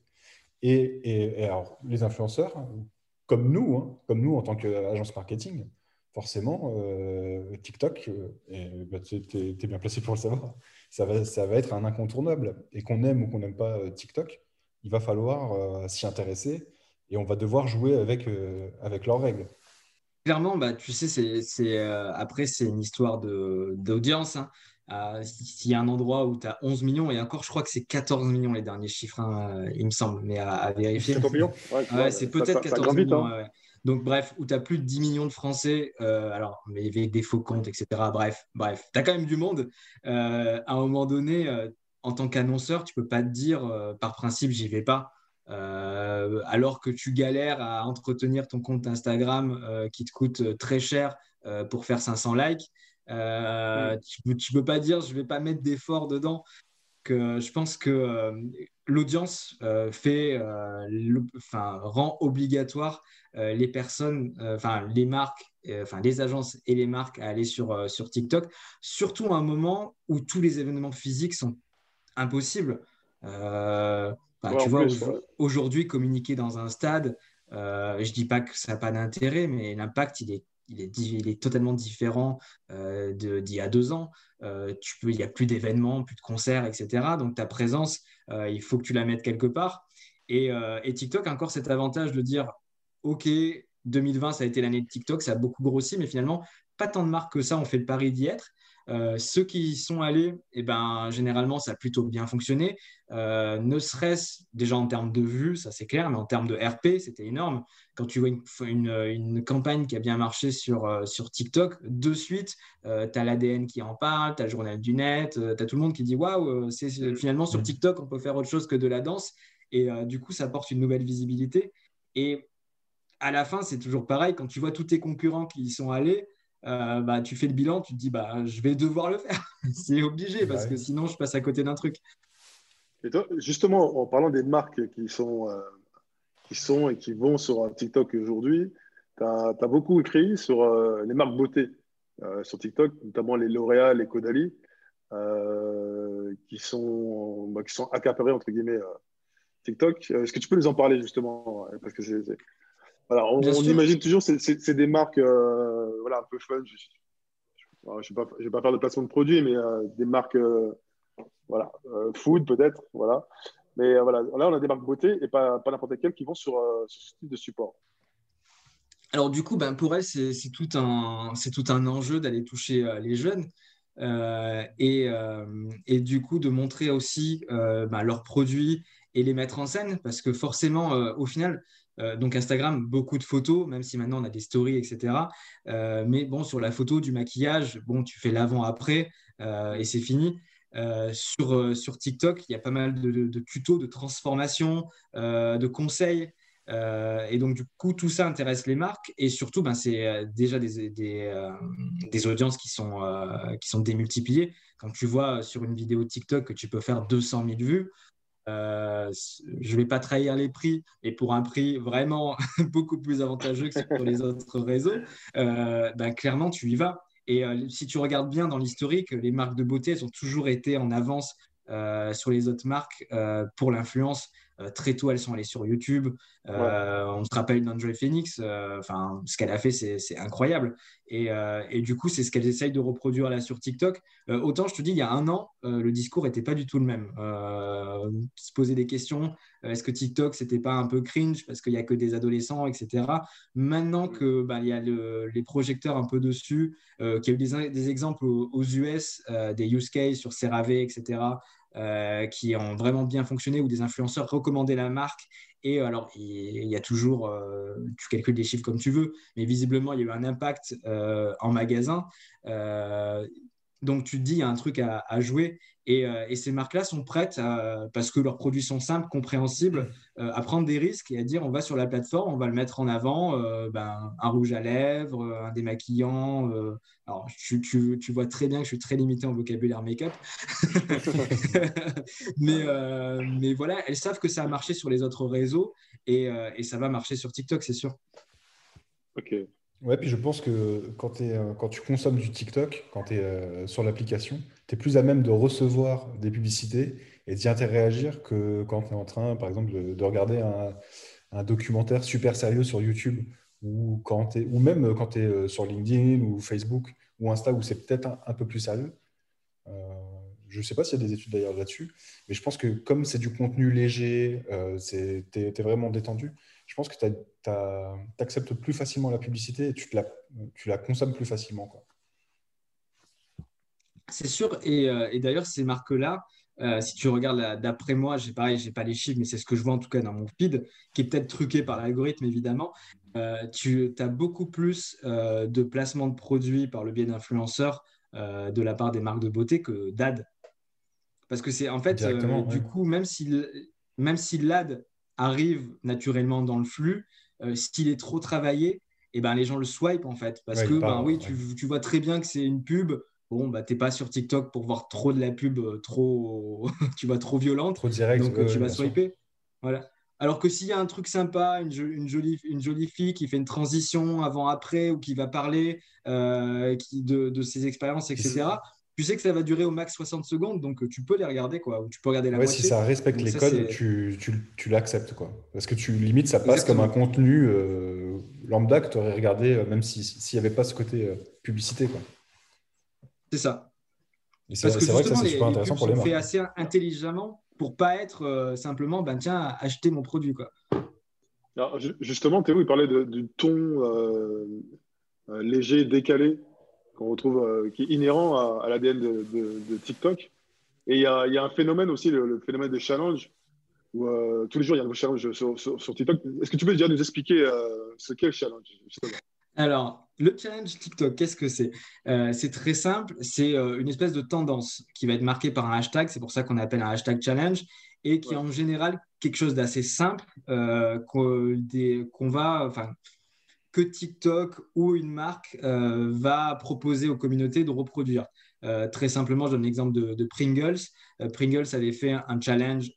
Et alors, les influenceurs, comme nous en tant qu'agence marketing, forcément, TikTok, tu es bien placé pour le savoir, ça va être un incontournable. Et qu'on aime ou qu'on n'aime pas TikTok, il va falloir s'y intéresser et on va devoir jouer avec leurs règles. Clairement, tu sais, après, c'est une histoire d'audience, hein. S'il y a un endroit où tu as 11 millions, et encore, je crois que c'est 14 millions les derniers chiffres, hein, il me semble, mais à vérifier. 14 millions ? Ouais, c'est peut-être 14 millions. Hein. Ouais. Donc, bref, où tu as plus de 10 millions de Français, mais avec des faux comptes, etc. Bref, tu as quand même du monde. À un moment donné, en tant qu'annonceur, tu ne peux pas te dire, par principe, j'y vais pas. Alors que tu galères à entretenir ton compte Instagram qui te coûte très cher pour faire 500 likes, tu peux pas dire je vais pas mettre d'effort dedans. Que je pense que l'audience rend obligatoire les personnes, les marques, les agences et les marques à aller sur TikTok, surtout à un moment où tous les événements physiques sont impossibles. Tu vois, aujourd'hui, communiquer dans un stade, je ne dis pas que ça n'a pas d'intérêt, mais l'impact, il est totalement différent d'il y a 2 ans. Il n'y a plus d'événements, plus de concerts, etc. Donc, ta présence, il faut que tu la mettes quelque part. Et TikTok a encore cet avantage de dire « Ok, 2020, ça a été l'année de TikTok, ça a beaucoup grossi, mais finalement, pas tant de marques que ça, on fait le pari d'y être. » Ceux qui y sont allés, généralement, ça a plutôt bien fonctionné. Ne serait-ce déjà en termes de vues, ça c'est clair, mais en termes de RP, c'était énorme. Quand tu vois une campagne qui a bien marché sur TikTok, de suite, tu as l'ADN qui en parle, tu as le journal du net, tu as tout le monde qui dit « Waouh, finalement, sur TikTok, on peut faire autre chose que de la danse. » Et du coup, ça apporte une nouvelle visibilité. Et à la fin, c'est toujours pareil. Quand tu vois tous tes concurrents qui y sont allés, tu fais le bilan, tu te dis je vais devoir le faire. C'est obligé parce que sinon je passe à côté d'un truc. Et toi, justement, en parlant des marques qui sont et qui vont sur TikTok aujourd'hui, tu as beaucoup écrit sur les marques beauté sur TikTok, notamment les L'Oréal, les Caudalie. qui sont accaparés, entre guillemets, TikTok. Est-ce que tu peux nous en parler, justement? Parce que c'est... Voilà, on imagine toujours, c'est des marques voilà, un peu fun. Je ne vais pas faire de placement de produits, mais des marques voilà, food, peut-être. Voilà. Mais voilà, là, on a des marques beauté et pas n'importe lesquelles qui vont sur ce type de support. Alors, du coup, ben, pour elles, c'est tout un enjeu d'aller toucher les jeunes. Et du coup de montrer aussi leurs produits et les mettre en scène, parce que forcément au final donc Instagram, beaucoup de photos, même si maintenant on a des stories, etc. Mais bon, sur la photo du maquillage, bon, tu fais l'avant-après et c'est fini. Sur TikTok, il y a pas mal de tutos de transformation, de conseils. Et donc, du coup, tout ça intéresse les marques et surtout, ben, c'est déjà des audiences qui sont démultipliées. Quand tu vois sur une vidéo TikTok que tu peux faire 200 000 vues, je ne vais pas trahir les prix et pour un prix vraiment beaucoup plus avantageux que sur les autres réseaux, ben, clairement, tu y vas. Et si tu regardes bien dans l'historique, les marques de beauté, elles ont toujours été en avance sur les autres marques pour l'influence. Très tôt, elles sont allées sur YouTube. Ouais. On se rappelle d'André Phoenix. Ce qu'elle a fait, c'est incroyable. Et du coup, c'est ce qu'elles essayent de reproduire là sur TikTok. Autant, je te dis, il y a un an, le discours n'était pas du tout le même. On se posait des questions. Est-ce que TikTok, ce n'était pas un peu cringe parce qu'il n'y a que des adolescents, etc. Maintenant que bah, y a les projecteurs un peu dessus, qu'il y a eu des exemples aux US, des use cases sur CeraVe, etc., qui ont vraiment bien fonctionné, où des influenceurs recommandaient la marque. Et alors, il y a toujours, tu calcules les chiffres comme tu veux, mais visiblement, il y a eu un impact en magasin. Donc, tu te dis, il y a un truc à jouer. Et ces marques-là sont prêtes, parce que leurs produits sont simples, compréhensibles, à prendre des risques et à dire, on va sur la plateforme, on va le mettre en avant, un rouge à lèvres, un démaquillant... Alors, tu vois très bien que je suis très limité en vocabulaire make-up. mais voilà, elles savent que ça a marché sur les autres réseaux et ça va marcher sur TikTok, c'est sûr. Ok. Ouais, puis je pense que quand tu consommes du TikTok, quand tu es sur l'application, tu es plus à même de recevoir des publicités et d'y interagir que quand tu es en train, par exemple, de regarder un documentaire super sérieux sur YouTube. Ou même quand tu es sur LinkedIn ou Facebook ou Insta où c'est peut-être un peu plus sérieux. Je ne sais pas s'il y a des études d'ailleurs là-dessus, mais je pense que comme c'est du contenu léger, tu es vraiment détendu, je pense que tu acceptes plus facilement la publicité et tu la consommes plus facilement, quoi. C'est sûr, et d'ailleurs ces marques-là, si tu regardes d'après moi, j'ai pas les chiffres, mais c'est ce que je vois en tout cas dans mon feed, qui est peut-être truqué par l'algorithme évidemment. Tu as beaucoup plus de placements de produits par le biais d'influenceurs de la part des marques de beauté que d'ad. Parce que c'est en fait, du coup, même si l'ad arrive naturellement dans le flux, s'il est trop travaillé, eh ben, les gens le swipe en fait. Parce que tu vois très bien que c'est une pub. Bon, bah, tu n'es pas sur TikTok pour voir trop de la pub, trop, tu vois, trop violente. Trop direct. Donc, tu vas swiper. Voilà. Alors que s'il y a un truc sympa, une jolie fille qui fait une transition avant-après ou qui va parler de ses expériences, etc., tu sais que ça va durer au max 60 secondes, donc tu peux les regarder, quoi, ou tu peux regarder la moitié. Si ça respecte donc les codes, tu l'acceptes, quoi. Parce que limite, ça passe Exactement. Comme un contenu lambda que tu aurais regardé, même s'il n'y avait pas ce côté publicité, quoi. C'est ça. Parce que justement, vrai que ça, les pubs sont faits assez intelligemment pour pas être simplement, ben tiens, acheter mon produit, quoi. Alors, justement, Théo, il parlait du ton léger, décalé, qu'on retrouve, qui est inhérent à l'ADN de TikTok. Et il y a un phénomène aussi, le phénomène des challenges, où tous les jours, il y a un nouveau challenge sur TikTok. Est-ce que tu peux déjà nous expliquer ce qu'est le challenge, justement ? Alors, le challenge TikTok, qu'est-ce que c'est ? C'est très simple, c'est une espèce de tendance qui va être marquée par un hashtag, c'est pour ça qu'on appelle un hashtag challenge, et qui est en général quelque chose d'assez simple que TikTok ou une marque va proposer aux communautés de reproduire. Très simplement, je donne l'exemple de Pringles. Pringles avait fait un challenge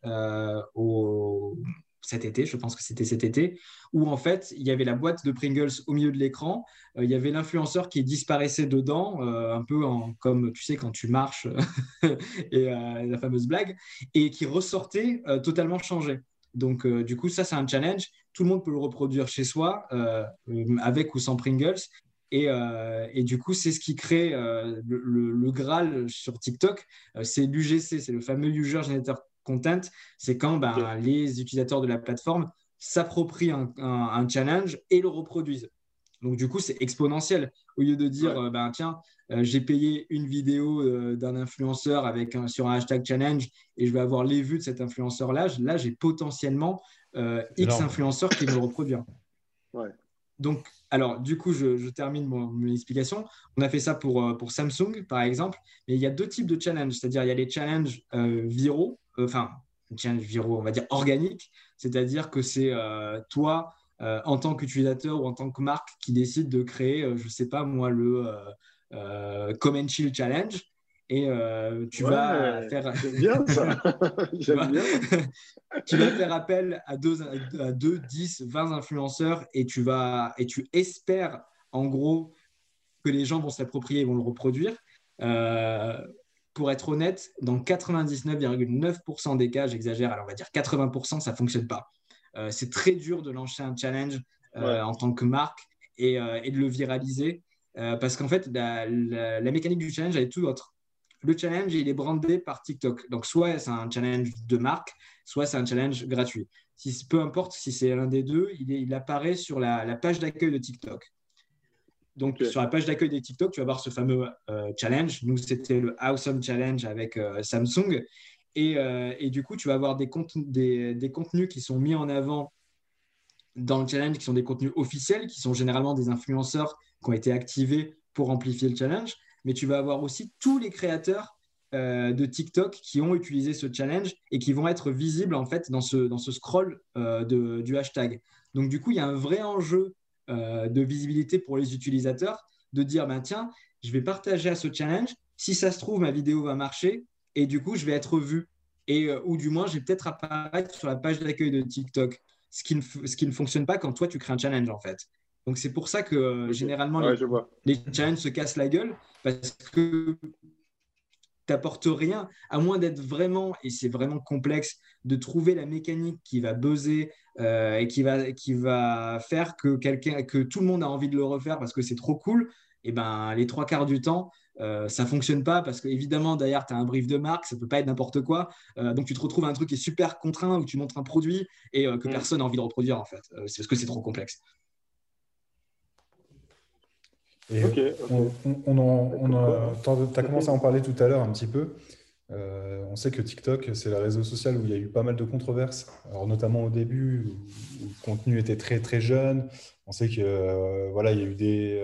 cet été, je pense que c'était cet été, où en fait, il y avait la boîte de Pringles au milieu de l'écran, il y avait l'influenceur qui disparaissait dedans, un peu comme, tu sais, quand tu marches, et la fameuse blague, et qui ressortait totalement changé. Donc, du coup, ça, c'est un challenge. Tout le monde peut le reproduire chez soi, avec ou sans Pringles. Et du coup, c'est ce qui crée le Graal sur TikTok, c'est l'UGC, c'est le fameux User Generated Content. C'est quand les utilisateurs de la plateforme s'approprient un challenge et le reproduisent. Donc, du coup, c'est exponentiel. Au lieu de dire, j'ai payé une vidéo d'un influenceur sur un hashtag challenge et je vais avoir les vues de cet influenceur-là, là, j'ai potentiellement X influenceurs qui vont le reproduire. Ouais. Donc, alors, du coup, je termine mon explication. On a fait ça pour Samsung, par exemple. Mais il y a deux types de challenges. C'est-à-dire, il y a les challenges viraux, on va dire organiques. C'est-à-dire que c'est toi, en tant qu'utilisateur ou en tant que marque, qui décide de créer, je ne sais pas moi, le Come and Chill Challenge. Et tu vas faire. J'aime bien ça. J'aime bien. Tu vas faire appel à 2, 10, 20 influenceurs et tu espères en gros que les gens vont s'approprier et vont le reproduire. Pour être honnête, dans 99,9% des cas, j'exagère, alors on va dire 80%, ça ne fonctionne pas. C'est très dur de lancer un challenge en tant que marque et de le viraliser parce qu'en fait, la mécanique du challenge, elle est tout autre. Le challenge, il est brandé par TikTok. Donc, soit c'est un challenge de marque, soit c'est un challenge gratuit. Peu importe si c'est l'un des deux, il apparaît sur la page d'accueil de TikTok. Donc, sur la page d'accueil des TikTok, tu vas voir ce fameux challenge. Nous, c'était le Awesome Challenge avec Samsung. Et du coup, tu vas avoir des contenus qui sont mis en avant dans le challenge, qui sont des contenus officiels, qui sont généralement des influenceurs qui ont été activés pour amplifier le challenge. Mais tu vas avoir aussi tous les créateurs de TikTok qui ont utilisé ce challenge et qui vont être visibles en fait dans ce scroll du hashtag. Donc du coup, il y a un vrai enjeu de visibilité pour les utilisateurs de dire tiens, je vais partager à ce challenge. Si ça se trouve, ma vidéo va marcher et du coup, je vais être vu et ou du moins, je vais peut-être apparaître sur la page d'accueil de TikTok. Ce qui ne fonctionne pas quand toi tu crées un challenge en fait. Donc, c'est pour ça que généralement, les challenges se cassent la gueule parce que tu n'apportes rien, à moins d'être vraiment, et c'est vraiment complexe, de trouver la mécanique qui va buzzer et qui va faire que tout le monde a envie de le refaire parce que c'est trop cool. Et les 3 quarts du temps, ça ne fonctionne pas parce qu'évidemment, derrière, tu as un brief de marque, ça ne peut pas être n'importe quoi. Donc, tu te retrouves à un truc qui est super contraint où tu montres un produit et que personne n'a envie de reproduire en fait. C'est parce que c'est trop complexe. Tu as commencé à en parler tout à l'heure un petit peu. On sait que TikTok, c'est le réseau social où il y a eu pas mal de controverses. Alors, notamment au début, où le contenu était très, très jeune. On sait qu'il y a eu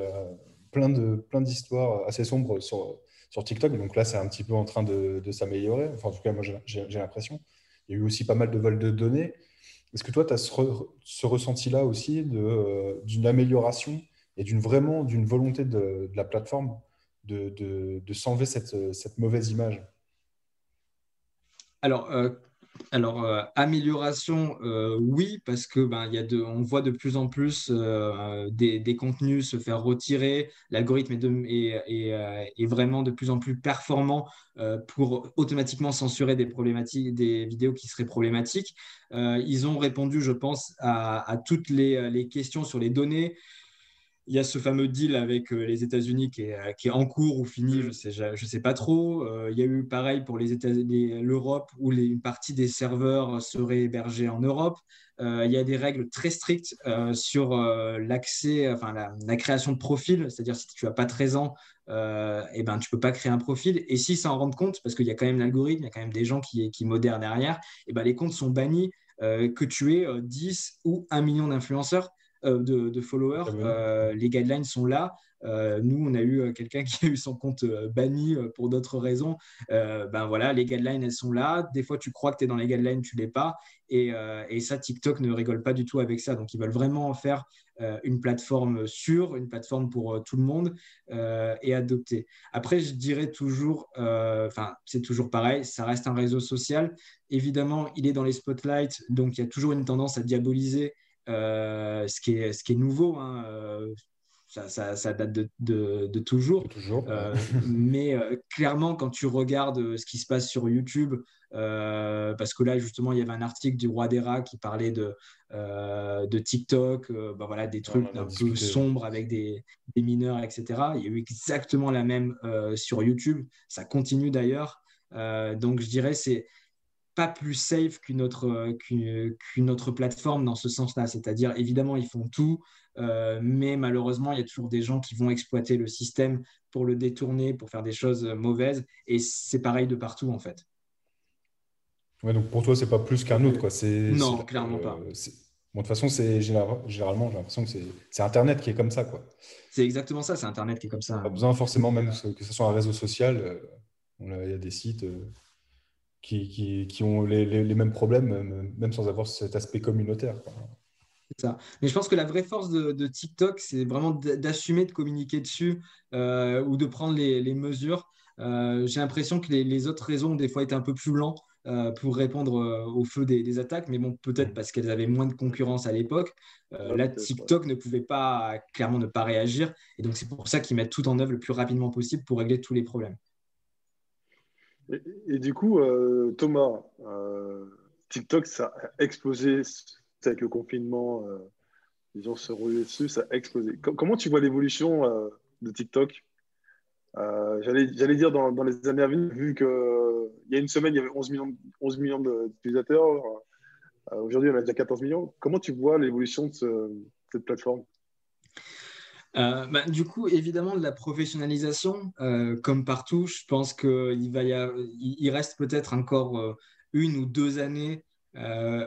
plein d'histoires assez sombres sur TikTok. Donc là, c'est un petit peu en train de s'améliorer. Enfin, en tout cas, moi, j'ai l'impression. Il y a eu aussi pas mal de vols de données. Est-ce que toi, tu as ce ressenti-là aussi d'une amélioration et d'une volonté de la plateforme de s'enlever cette mauvaise image? Alors, amélioration, oui, parce que on voit de plus en plus des contenus se faire retirer. L'algorithme est vraiment de plus en plus performant pour automatiquement censurer des vidéos qui seraient problématiques. Ils ont répondu, je pense, à toutes les questions sur les données. Il y a ce fameux deal avec les États-Unis qui est en cours ou fini, je sais pas trop. Il y a eu pareil pour l'Europe où une partie des serveurs seraient hébergés en Europe. Il y a des règles très strictes sur l'accès, enfin la création de profil, c'est-à-dire si tu n'as pas 13 ans, tu ne peux pas créer un profil. Et si s'en rendent compte, parce qu'il y a quand même l'algorithme, il y a quand même des gens qui modèrent derrière, les comptes sont bannis, que tu aies 10 ou 1 million d'influenceurs. De followers, les guidelines sont là, Nous, on a eu quelqu'un qui a eu son compte banni pour d'autres raisons. Ben voilà, les guidelines, elles sont là. Des fois, tu crois que tu es dans les guidelines, tu ne l'es pas. Et ça, TikTok ne rigole pas du tout avec ça. Donc, ils veulent vraiment en faire une plateforme sûre, une plateforme pour tout le monde et adoptée. Après, je dirais toujours, c'est toujours pareil, ça reste un réseau social. Évidemment, il est dans les spotlights, donc il y a toujours une tendance à diaboliser ce qui est nouveau, hein, ça date de toujours. Mais clairement, quand tu regardes ce qui se passe sur YouTube, parce que là, justement, il y avait un article du Roi des Rats qui parlait de TikTok, des trucs un peu sombres avec des mineurs, etc. Il y a eu exactement la même sur YouTube. Ça continue d'ailleurs. Donc, je dirais c'est pas plus safe qu'une autre plateforme dans ce sens-là. C'est-à-dire, évidemment, ils font tout, mais malheureusement, il y a toujours des gens qui vont exploiter le système pour le détourner, pour faire des choses mauvaises. Et c'est pareil de partout, en fait. Ouais, donc pour toi, c'est pas plus qu'un autre, quoi. Non, clairement pas. Bon, de toute façon, généralement, j'ai l'impression que c'est Internet qui est comme ça, quoi. C'est exactement ça, c'est Internet qui est comme ça. Pas besoin forcément, même que ce soit un réseau social, il y a des sites qui ont les mêmes problèmes, même sans avoir cet aspect communautaire, quoi. C'est ça. Mais je pense que la vraie force de TikTok, c'est vraiment d'assumer de communiquer dessus ou de prendre les mesures. J'ai l'impression que les autres réseaux ont des fois été un peu plus lents pour répondre au feu des attaques, mais bon, peut-être parce qu'elles avaient moins de concurrence à l'époque. Là, TikTok ne pouvait pas, clairement, ne pas réagir. Et donc, c'est pour ça qu'ils mettent tout en œuvre le plus rapidement possible pour régler tous les problèmes. Et du coup, Thomas, TikTok, ça a explosé avec le confinement. Les gens se ruaient dessus, ça a explosé. Comment tu vois l'évolution de TikTok ? J'allais dire dans les années à venir, vu qu'il y a une semaine, il y avait 11 millions d'utilisateurs. Aujourd'hui, on a déjà 14 millions. Comment tu vois l'évolution de cette plateforme ? Du coup, évidemment, de la professionnalisation, comme partout, je pense qu'il reste peut-être encore une ou deux années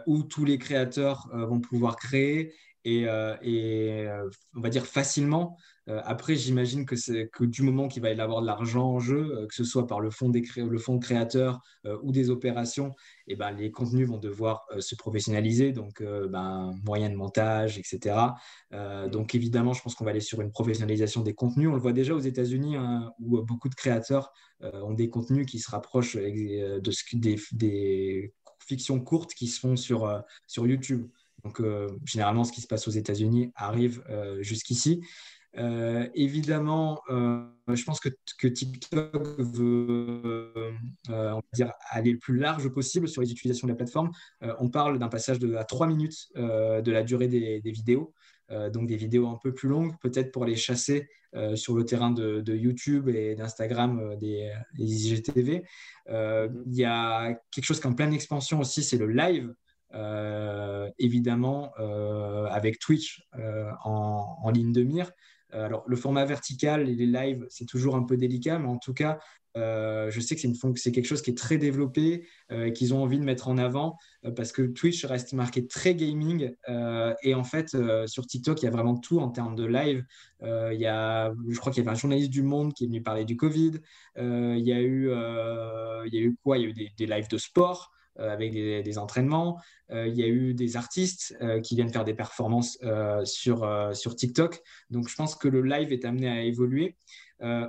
où tous les créateurs vont pouvoir créer et on va dire facilement. Après, j'imagine que du moment qu'il va y avoir de l'argent en jeu, que ce soit par le fonds créateur ou des opérations, et ben, les contenus vont devoir se professionnaliser, donc moyens de montage, etc. Donc évidemment, je pense qu'on va aller sur une professionnalisation des contenus. On le voit déjà aux États-Unis, hein, où beaucoup de créateurs ont des contenus qui se rapprochent des fictions courtes qui se font sur YouTube. Donc généralement, ce qui se passe aux États-Unis arrive jusqu'ici. Évidemment, je pense que TikTok veut on va dire, aller le plus large possible sur les utilisations de la plateforme. On parle d'un passage à 3 minutes de la durée des vidéos, donc des vidéos un peu plus longues, peut-être pour les chasser sur le terrain de YouTube et d'Instagram des IGTV. Il y a quelque chose qui est en pleine expansion aussi, c'est le live. Évidemment avec Twitch en ligne de mire. Alors le format vertical et les lives, c'est toujours un peu délicat, mais en tout cas je sais que c'est quelque chose qui est très développé et qu'ils ont envie de mettre en avant parce que Twitch reste marqué très gaming et en fait sur TikTok il y a vraiment tout en termes de live. Je crois qu'il y avait un journaliste du Monde qui est venu parler du Covid. Il y a eu quoi ? Il y a eu des lives de sport avec des entraînements. Il y a eu des artistes qui viennent faire des performances sur TikTok. Donc, je pense que le live est amené à évoluer.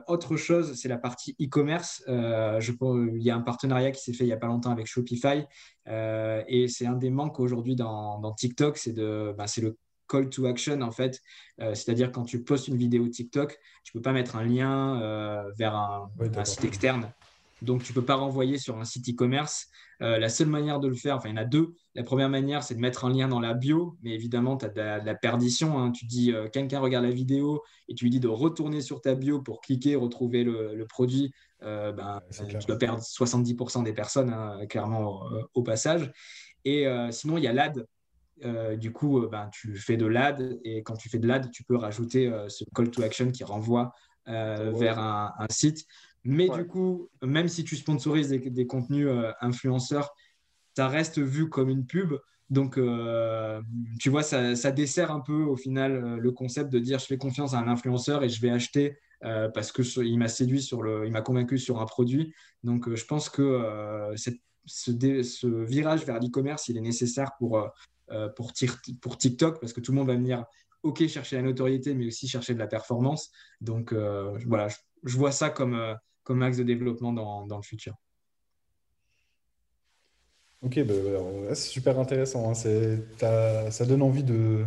Autre chose, c'est la partie e-commerce. Il y a un partenariat qui s'est fait il n'y a pas longtemps avec Shopify. Et c'est un des manques aujourd'hui dans TikTok, c'est le call to action, en fait. C'est-à-dire, quand tu postes une vidéo TikTok, tu ne peux pas mettre un lien vers un site externe. Donc, tu ne peux pas renvoyer sur un site e-commerce. La seule manière de le faire, enfin, il y en a deux. La première manière, c'est de mettre un lien dans la bio. Mais évidemment, tu as de la perdition, hein. Tu dis, quelqu'un regarde la vidéo et tu lui dis de retourner sur ta bio pour cliquer, retrouver le produit. Tu dois perdre 70% des personnes, hein, clairement, au passage. Et sinon, il y a l'ad. Du coup, tu fais de l'ad. Et quand tu fais de l'ad, tu peux rajouter ce call to action qui renvoie vers un site. Mais ouais. Du coup, même si tu sponsorises des contenus influenceurs, ça reste vu comme une pub. Donc, tu vois, ça dessert un peu au final le concept de dire je fais confiance à un influenceur et je vais acheter parce qu'il m'a séduit, il m'a convaincu sur un produit. Donc, je pense que ce virage vers l'e-commerce, il est nécessaire pour TikTok parce que tout le monde va venir, ok, chercher la notoriété, mais aussi chercher de la performance. Donc, voilà, je vois ça comme axe de développement dans le futur. Ok, bah, c'est super intéressant. Hein. Ça donne envie de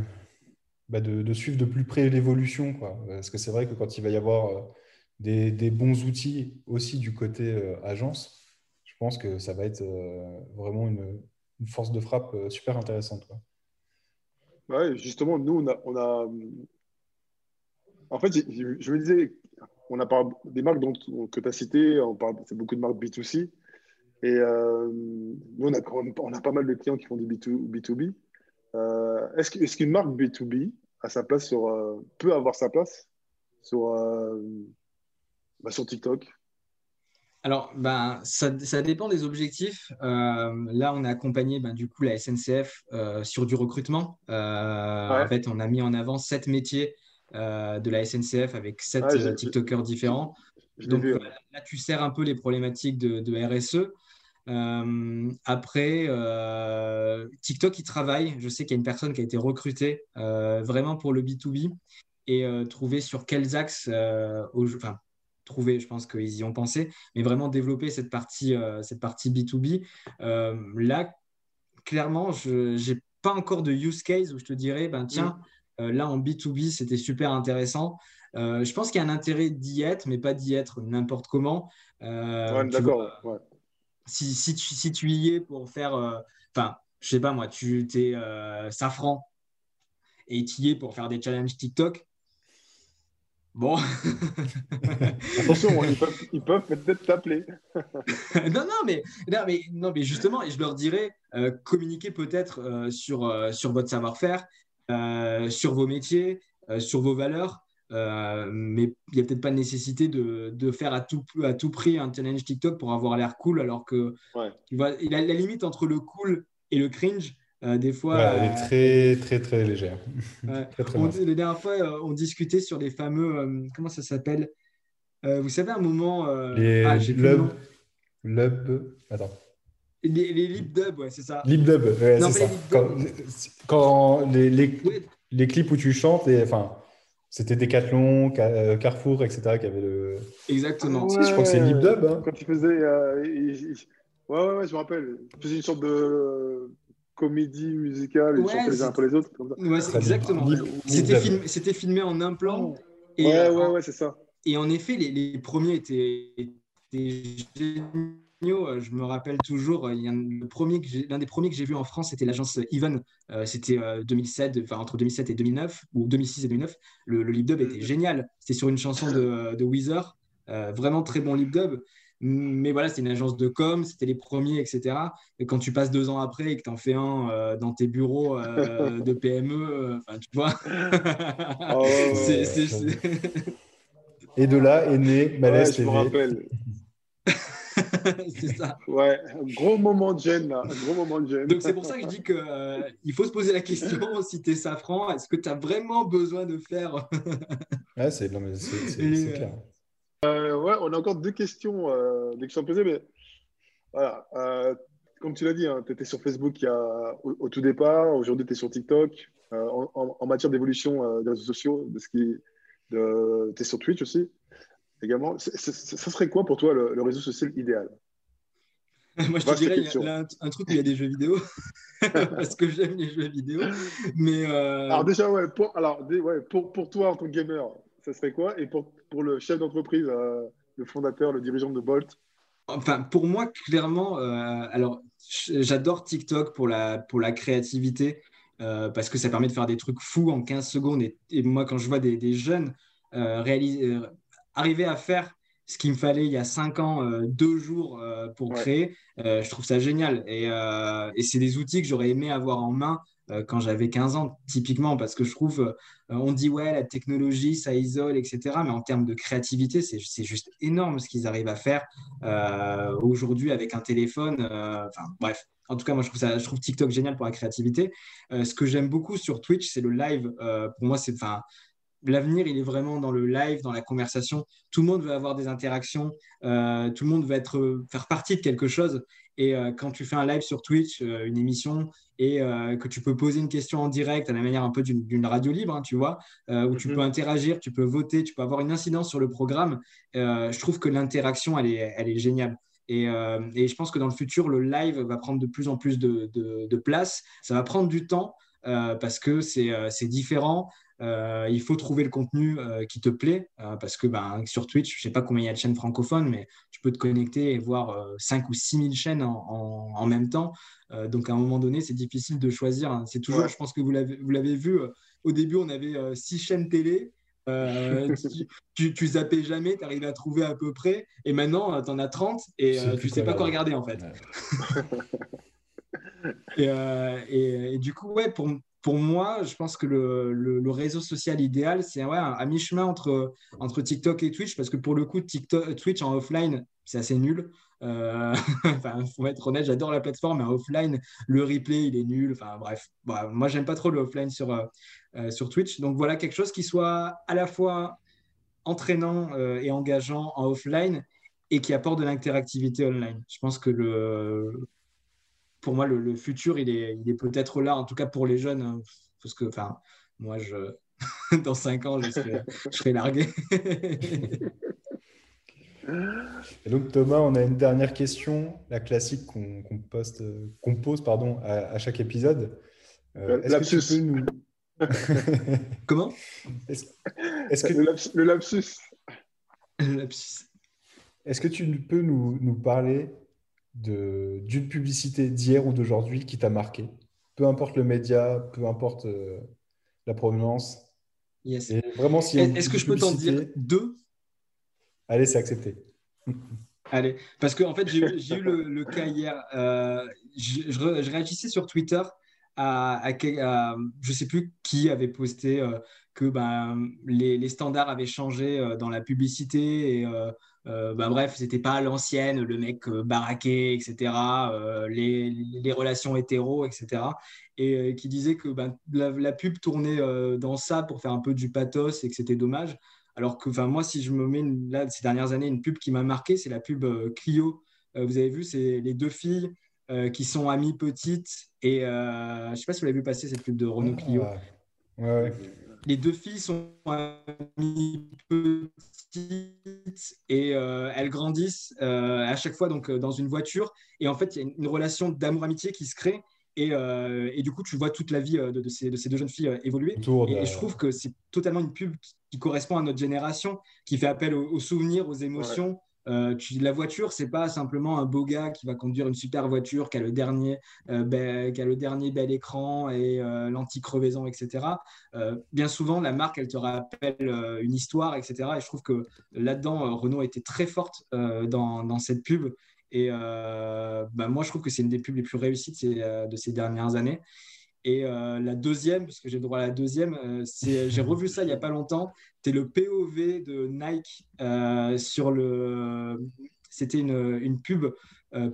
suivre de plus près l'évolution, quoi. Parce que c'est vrai que quand il va y avoir des bons outils aussi du côté agence, je pense que ça va être vraiment une force de frappe super intéressante, quoi. Ouais, justement, nous, on a... En fait, je me disais, on a parlé des marques que tu as citées, c'est beaucoup de marques B2C. Et nous, on a pas mal de clients qui font du B2B. Est-ce qu'une marque B2B a sa place peut avoir sa place sur TikTok ? Alors, ça dépend des objectifs. Là, on a accompagné du coup la SNCF sur du recrutement. Ouais. En fait, on a mis en avant 7 métiers de la SNCF avec 7 TikTokers différents. Donc là, tu sers un peu les problématiques de RSE. Après, TikTok, il travaille. Je sais qu'il y a une personne qui a été recrutée vraiment pour le B2B et trouver sur quels axes, je pense qu'ils y ont pensé, mais vraiment développer cette partie B2B. Là, clairement, je n'ai pas encore de use case où je te dirais, là en B2B, c'était super intéressant. Je pense qu'il y a un intérêt d'y être, mais pas d'y être n'importe comment. D'accord. Vois, ouais. Si tu y es pour faire… je ne sais pas moi, tu es Safran et tu y es pour faire des challenges TikTok. Bon. Attention, ils peuvent peut-être t'appeler. non, mais justement, et je leur dirais, communiquez peut-être sur votre savoir-faire, sur vos métiers, sur vos valeurs. Mais il n'y a peut-être pas de nécessité de faire à tout prix un challenge TikTok pour avoir l'air cool, alors que tu vois, la limite entre le cool et le cringe, des fois… Ouais, elle est très, très, très légère. Ouais. La dernière fois, on discutait sur les fameux… comment ça s'appelle vous savez, un moment… j'ai plus le nom. Attends. Les lip dubs, ouais, c'est ça. Lip dubs, ouais, c'est ça. Quand les clips où tu chantes, enfin… C'était Decathlon, Carrefour, etc. qui avait le… Exactement. Ouais, je crois que c'est LipDub. Hein. Quand tu faisais… Ouais, je me rappelle. Tu faisais une sorte de comédie musicale, tu chantais les uns pour les autres. Comme ça. Ouais, exactement. C'était filmé en un plan. Et, ouais, c'est ça. Et en effet, les premiers étaient géniaux. Je me rappelle toujours, l'un des premiers que j'ai vu en France, c'était l'agence Even. C'était 2007, entre 2007 et 2009, ou 2006 et 2009. Le lip-dub était génial. C'était sur une chanson de Weezer. Vraiment très bon lip-dub. Mais voilà, c'était une agence de com, c'était les premiers, etc. Et quand tu passes 2 ans après et que tu en fais un dans tes bureaux de PME, tu vois. Et de là est né Malaise TV. Je me rappelle. C'est ça. Ouais, un gros moment de gêne là. Donc c'est pour ça que je dis qu'il faut se poser la question, si tu es Safran, est-ce que tu as vraiment besoin de faire… Ouais, c'est clair. Ouais, on a encore 2 questions dès que je t'en posais, mais voilà. Comme tu l'as dit, hein, tu étais sur Facebook au tout départ, aujourd'hui tu es sur TikTok. En matière d'évolution des réseaux sociaux, tu es sur Twitch aussi. Également, ça serait quoi pour toi le réseau social idéal? Moi, je te dirais, il y a un truc où il y a des jeux vidéo, parce que j'aime les jeux vidéo. Mais alors déjà, pour toi, en tant que gamer, ça serait quoi? Et pour le chef d'entreprise, le fondateur, le dirigeant de Bolt? Enfin, pour moi, clairement, alors j'adore TikTok pour la créativité, parce que ça permet de faire des trucs fous en 15 secondes. Et moi, quand je vois des jeunes réaliser… Arriver à faire ce qu'il me fallait il y a 5 ans, 2 jours pour créer, je trouve ça génial. Et c'est des outils que j'aurais aimé avoir en main quand j'avais 15 ans, typiquement, parce que je trouve, on dit ouais, la technologie, ça isole, etc. Mais en termes de créativité, c'est juste énorme ce qu'ils arrivent à faire aujourd'hui avec un téléphone. Enfin, bref. En tout cas, moi, je trouve TikTok génial pour la créativité. Ce que j'aime beaucoup sur Twitch, c'est le live. Pour moi, l'avenir, il est vraiment dans le live, dans la conversation. Tout le monde veut avoir des interactions. Tout le monde veut faire partie de quelque chose. Et quand tu fais un live sur Twitch, une émission, et que tu peux poser une question en direct à la manière un peu d'une radio libre, hein, tu vois, où tu peux interagir, tu peux voter, tu peux avoir une incidence sur le programme, je trouve que l'interaction, elle est géniale. Et je pense que dans le futur, le live va prendre de plus en plus de place. Ça va prendre du temps parce que c'est différent. Il faut trouver le contenu qui te plaît parce que sur Twitch, je ne sais pas combien il y a de chaînes francophones, mais tu peux te connecter et voir 5 ou 6 000 chaînes en même temps. Donc, à un moment donné, c'est difficile de choisir, hein. C'est toujours, ouais. Je pense que vous l'avez vu, au début, on avait 6 chaînes télé. Tu zappais jamais, tu arrives à trouver à peu près, et maintenant tu en as 30 et tu sais pas quoi regarder en fait. Ouais. Et du coup, ouais, pour moi, je pense que le réseau social idéal, c'est à mi-chemin entre TikTok et Twitch, parce que pour le coup, Twitch en offline, c'est assez nul. Enfin, faut être honnête, j'adore la plateforme, mais offline, le replay, il est nul. Enfin, bref, moi, j'aime pas trop le offline sur Twitch. Donc voilà, quelque chose qui soit à la fois entraînant et engageant en offline et qui apporte de l'interactivité online. Je pense que pour moi, le futur, il est peut-être là, en tout cas pour les jeunes, hein, parce que, enfin, moi, dans 5 ans, je serai largué. Et donc, Thomas, on a une dernière question, la classique qu'on pose à chaque épisode. Lapsus. Que tu peux nous... Comment ? Le lapsus. Le lapsus. Est-ce que tu peux nous parler d'une publicité d'hier ou d'aujourd'hui qui t'a marqué ? Peu importe le média, peu importe la provenance. Yes. Et vraiment, si est-ce que je peux t'en dire 2 ? Allez, c'est accepté. Allez, parce qu'en fait, j'ai eu le cas hier. Je réagissais sur Twitter à je ne sais plus qui avait posté que les standards avaient changé dans la publicité. Et, bref, ce n'était pas à l'ancienne, le mec baraqué, etc., les relations hétéro, etc., et qui disait que la pub tournait dans ça pour faire un peu du pathos et que c'était dommage. Alors que moi, si je me mets là, ces dernières années, une pub qui m'a marqué, c'est la pub Clio. Vous avez vu, c'est les 2 filles qui sont amies petites. Et je ne sais pas si vous l'avez vu passer, cette pub de Renault Clio. Ouais. Les 2 filles sont amies petites et elles grandissent à chaque fois donc, dans une voiture. Et en fait, il y a une relation d'amour-amitié qui se crée. Et du coup, tu vois toute la vie de ces 2 jeunes filles évoluer. Et je trouve que c'est totalement une pub qui correspond à notre génération, qui fait appel aux souvenirs, aux émotions. Ouais. La voiture, c'est pas simplement un beau gars qui va conduire une super voiture, qui a le dernier bel écran et l'anti-crevaison, etc. Bien souvent, la marque, elle te rappelle une histoire, etc. Et je trouve que là-dedans, Renault était très forte dans cette pub. Et moi, je trouve que c'est une des pubs les plus réussies de ces dernières années. Et la deuxième, parce que j'ai le droit à la deuxième, j'ai revu ça il n'y a pas longtemps, c'était le POV de Nike c'était une pub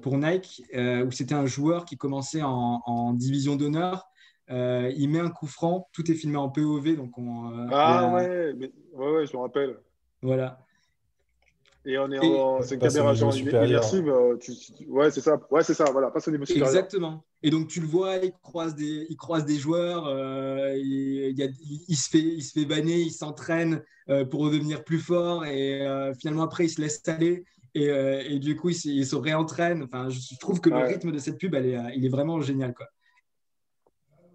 pour Nike où c'était un joueur qui commençait en division d'honneur. Il met un coup franc, tout est filmé en POV. Donc ouais, je me rappelle. Voilà. Et on est c'est une caméra genre immersive. Ouais, c'est ça. Ouais, c'est ça. Voilà, passe au niveau supérieur. Exactement. Et donc tu le vois, il croise des joueurs. Il se fait banner, il s'entraîne pour devenir plus fort. Et finalement après, il se laisse aller. Et du coup, il se réentraîne. Enfin, je trouve que le rythme de cette pub, il est vraiment génial, quoi.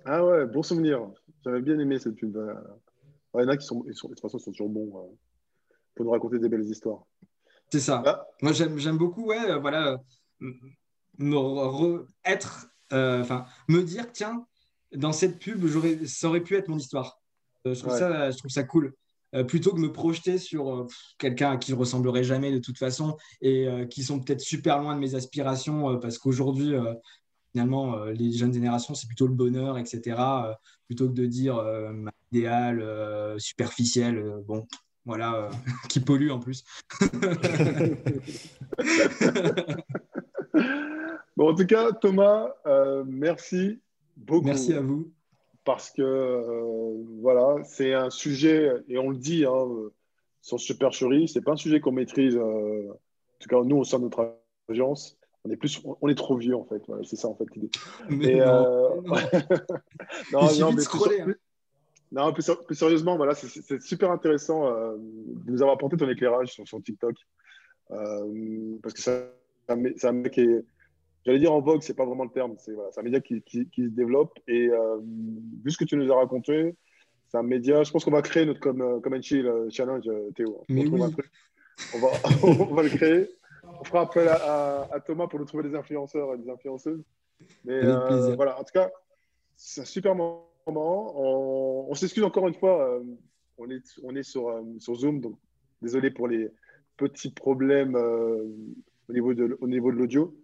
Ah ouais, bon souvenir. J'avais bien aimé cette pub. Il y en a qui de toute façon, sont toujours bons pour nous raconter des belles histoires. C'est ça. Ah. Moi, j'aime beaucoup, me dire, tiens, dans cette pub, ça aurait pu être mon histoire. Je trouve ça cool. Plutôt que me projeter sur quelqu'un à qui je ressemblerai jamais de toute façon et qui sont peut-être super loin de mes aspirations parce qu'aujourd'hui, finalement, les jeunes générations, c'est plutôt le bonheur, etc. Plutôt que de dire idéal, superficiel, bon, voilà, qui pollue en plus. Bon, en tout cas, Thomas, merci beaucoup. Merci à vous. Parce que, voilà, c'est un sujet, et on le dit, hein, sans supercherie, c'est pas un sujet qu'on maîtrise, en tout cas, nous, au sein de notre agence. On est trop vieux, en fait. Voilà, c'est ça, en fait, l'idée. Mais non, non, plus sérieusement, voilà, c'est super intéressant de nous avoir apporté ton éclairage sur TikTok. Parce que c'est un mec qui est, j'allais dire en vogue, c'est pas vraiment le terme. C'est voilà, un média qui se développe. Et vu ce que tu nous as raconté, c'est un média... Je pense qu'on va créer notre Come and Chill Challenge, Théo. Mais oui. On va le créer. On fera appel à Thomas pour nous trouver des influenceurs et des influenceuses. Mais voilà, en tout cas, c'est un super moment. On s'excuse encore une fois. On est sur Zoom, donc désolé pour les petits problèmes au niveau de l'audio.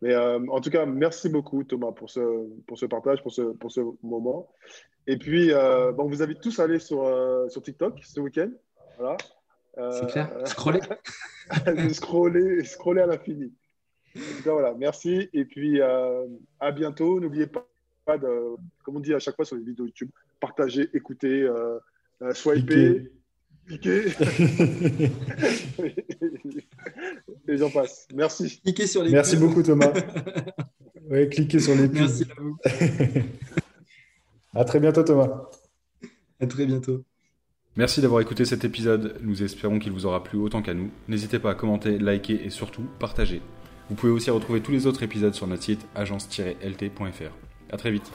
Mais en tout cas, merci beaucoup, Thomas, pour ce partage, pour ce moment. Et puis, on vous invite tous à aller sur TikTok ce week-end. Voilà. C'est clair, scroller à l'infini. Voilà, merci. Et puis, à bientôt. N'oubliez pas de, comme on dit à chaque fois sur les vidéos YouTube, partager, écouter, swiper, cliquer. Et j'en passe. Merci. Cliquez sur les Merci pubs. Beaucoup, Thomas. Oui, cliquez sur les pubs. Merci à vous. À très bientôt, Thomas. À très bientôt. Merci d'avoir écouté cet épisode, nous espérons qu'il vous aura plu autant qu'à nous. N'hésitez pas à commenter, liker et surtout partager. Vous pouvez aussi retrouver tous les autres épisodes sur notre site agence-lt.fr. À très vite.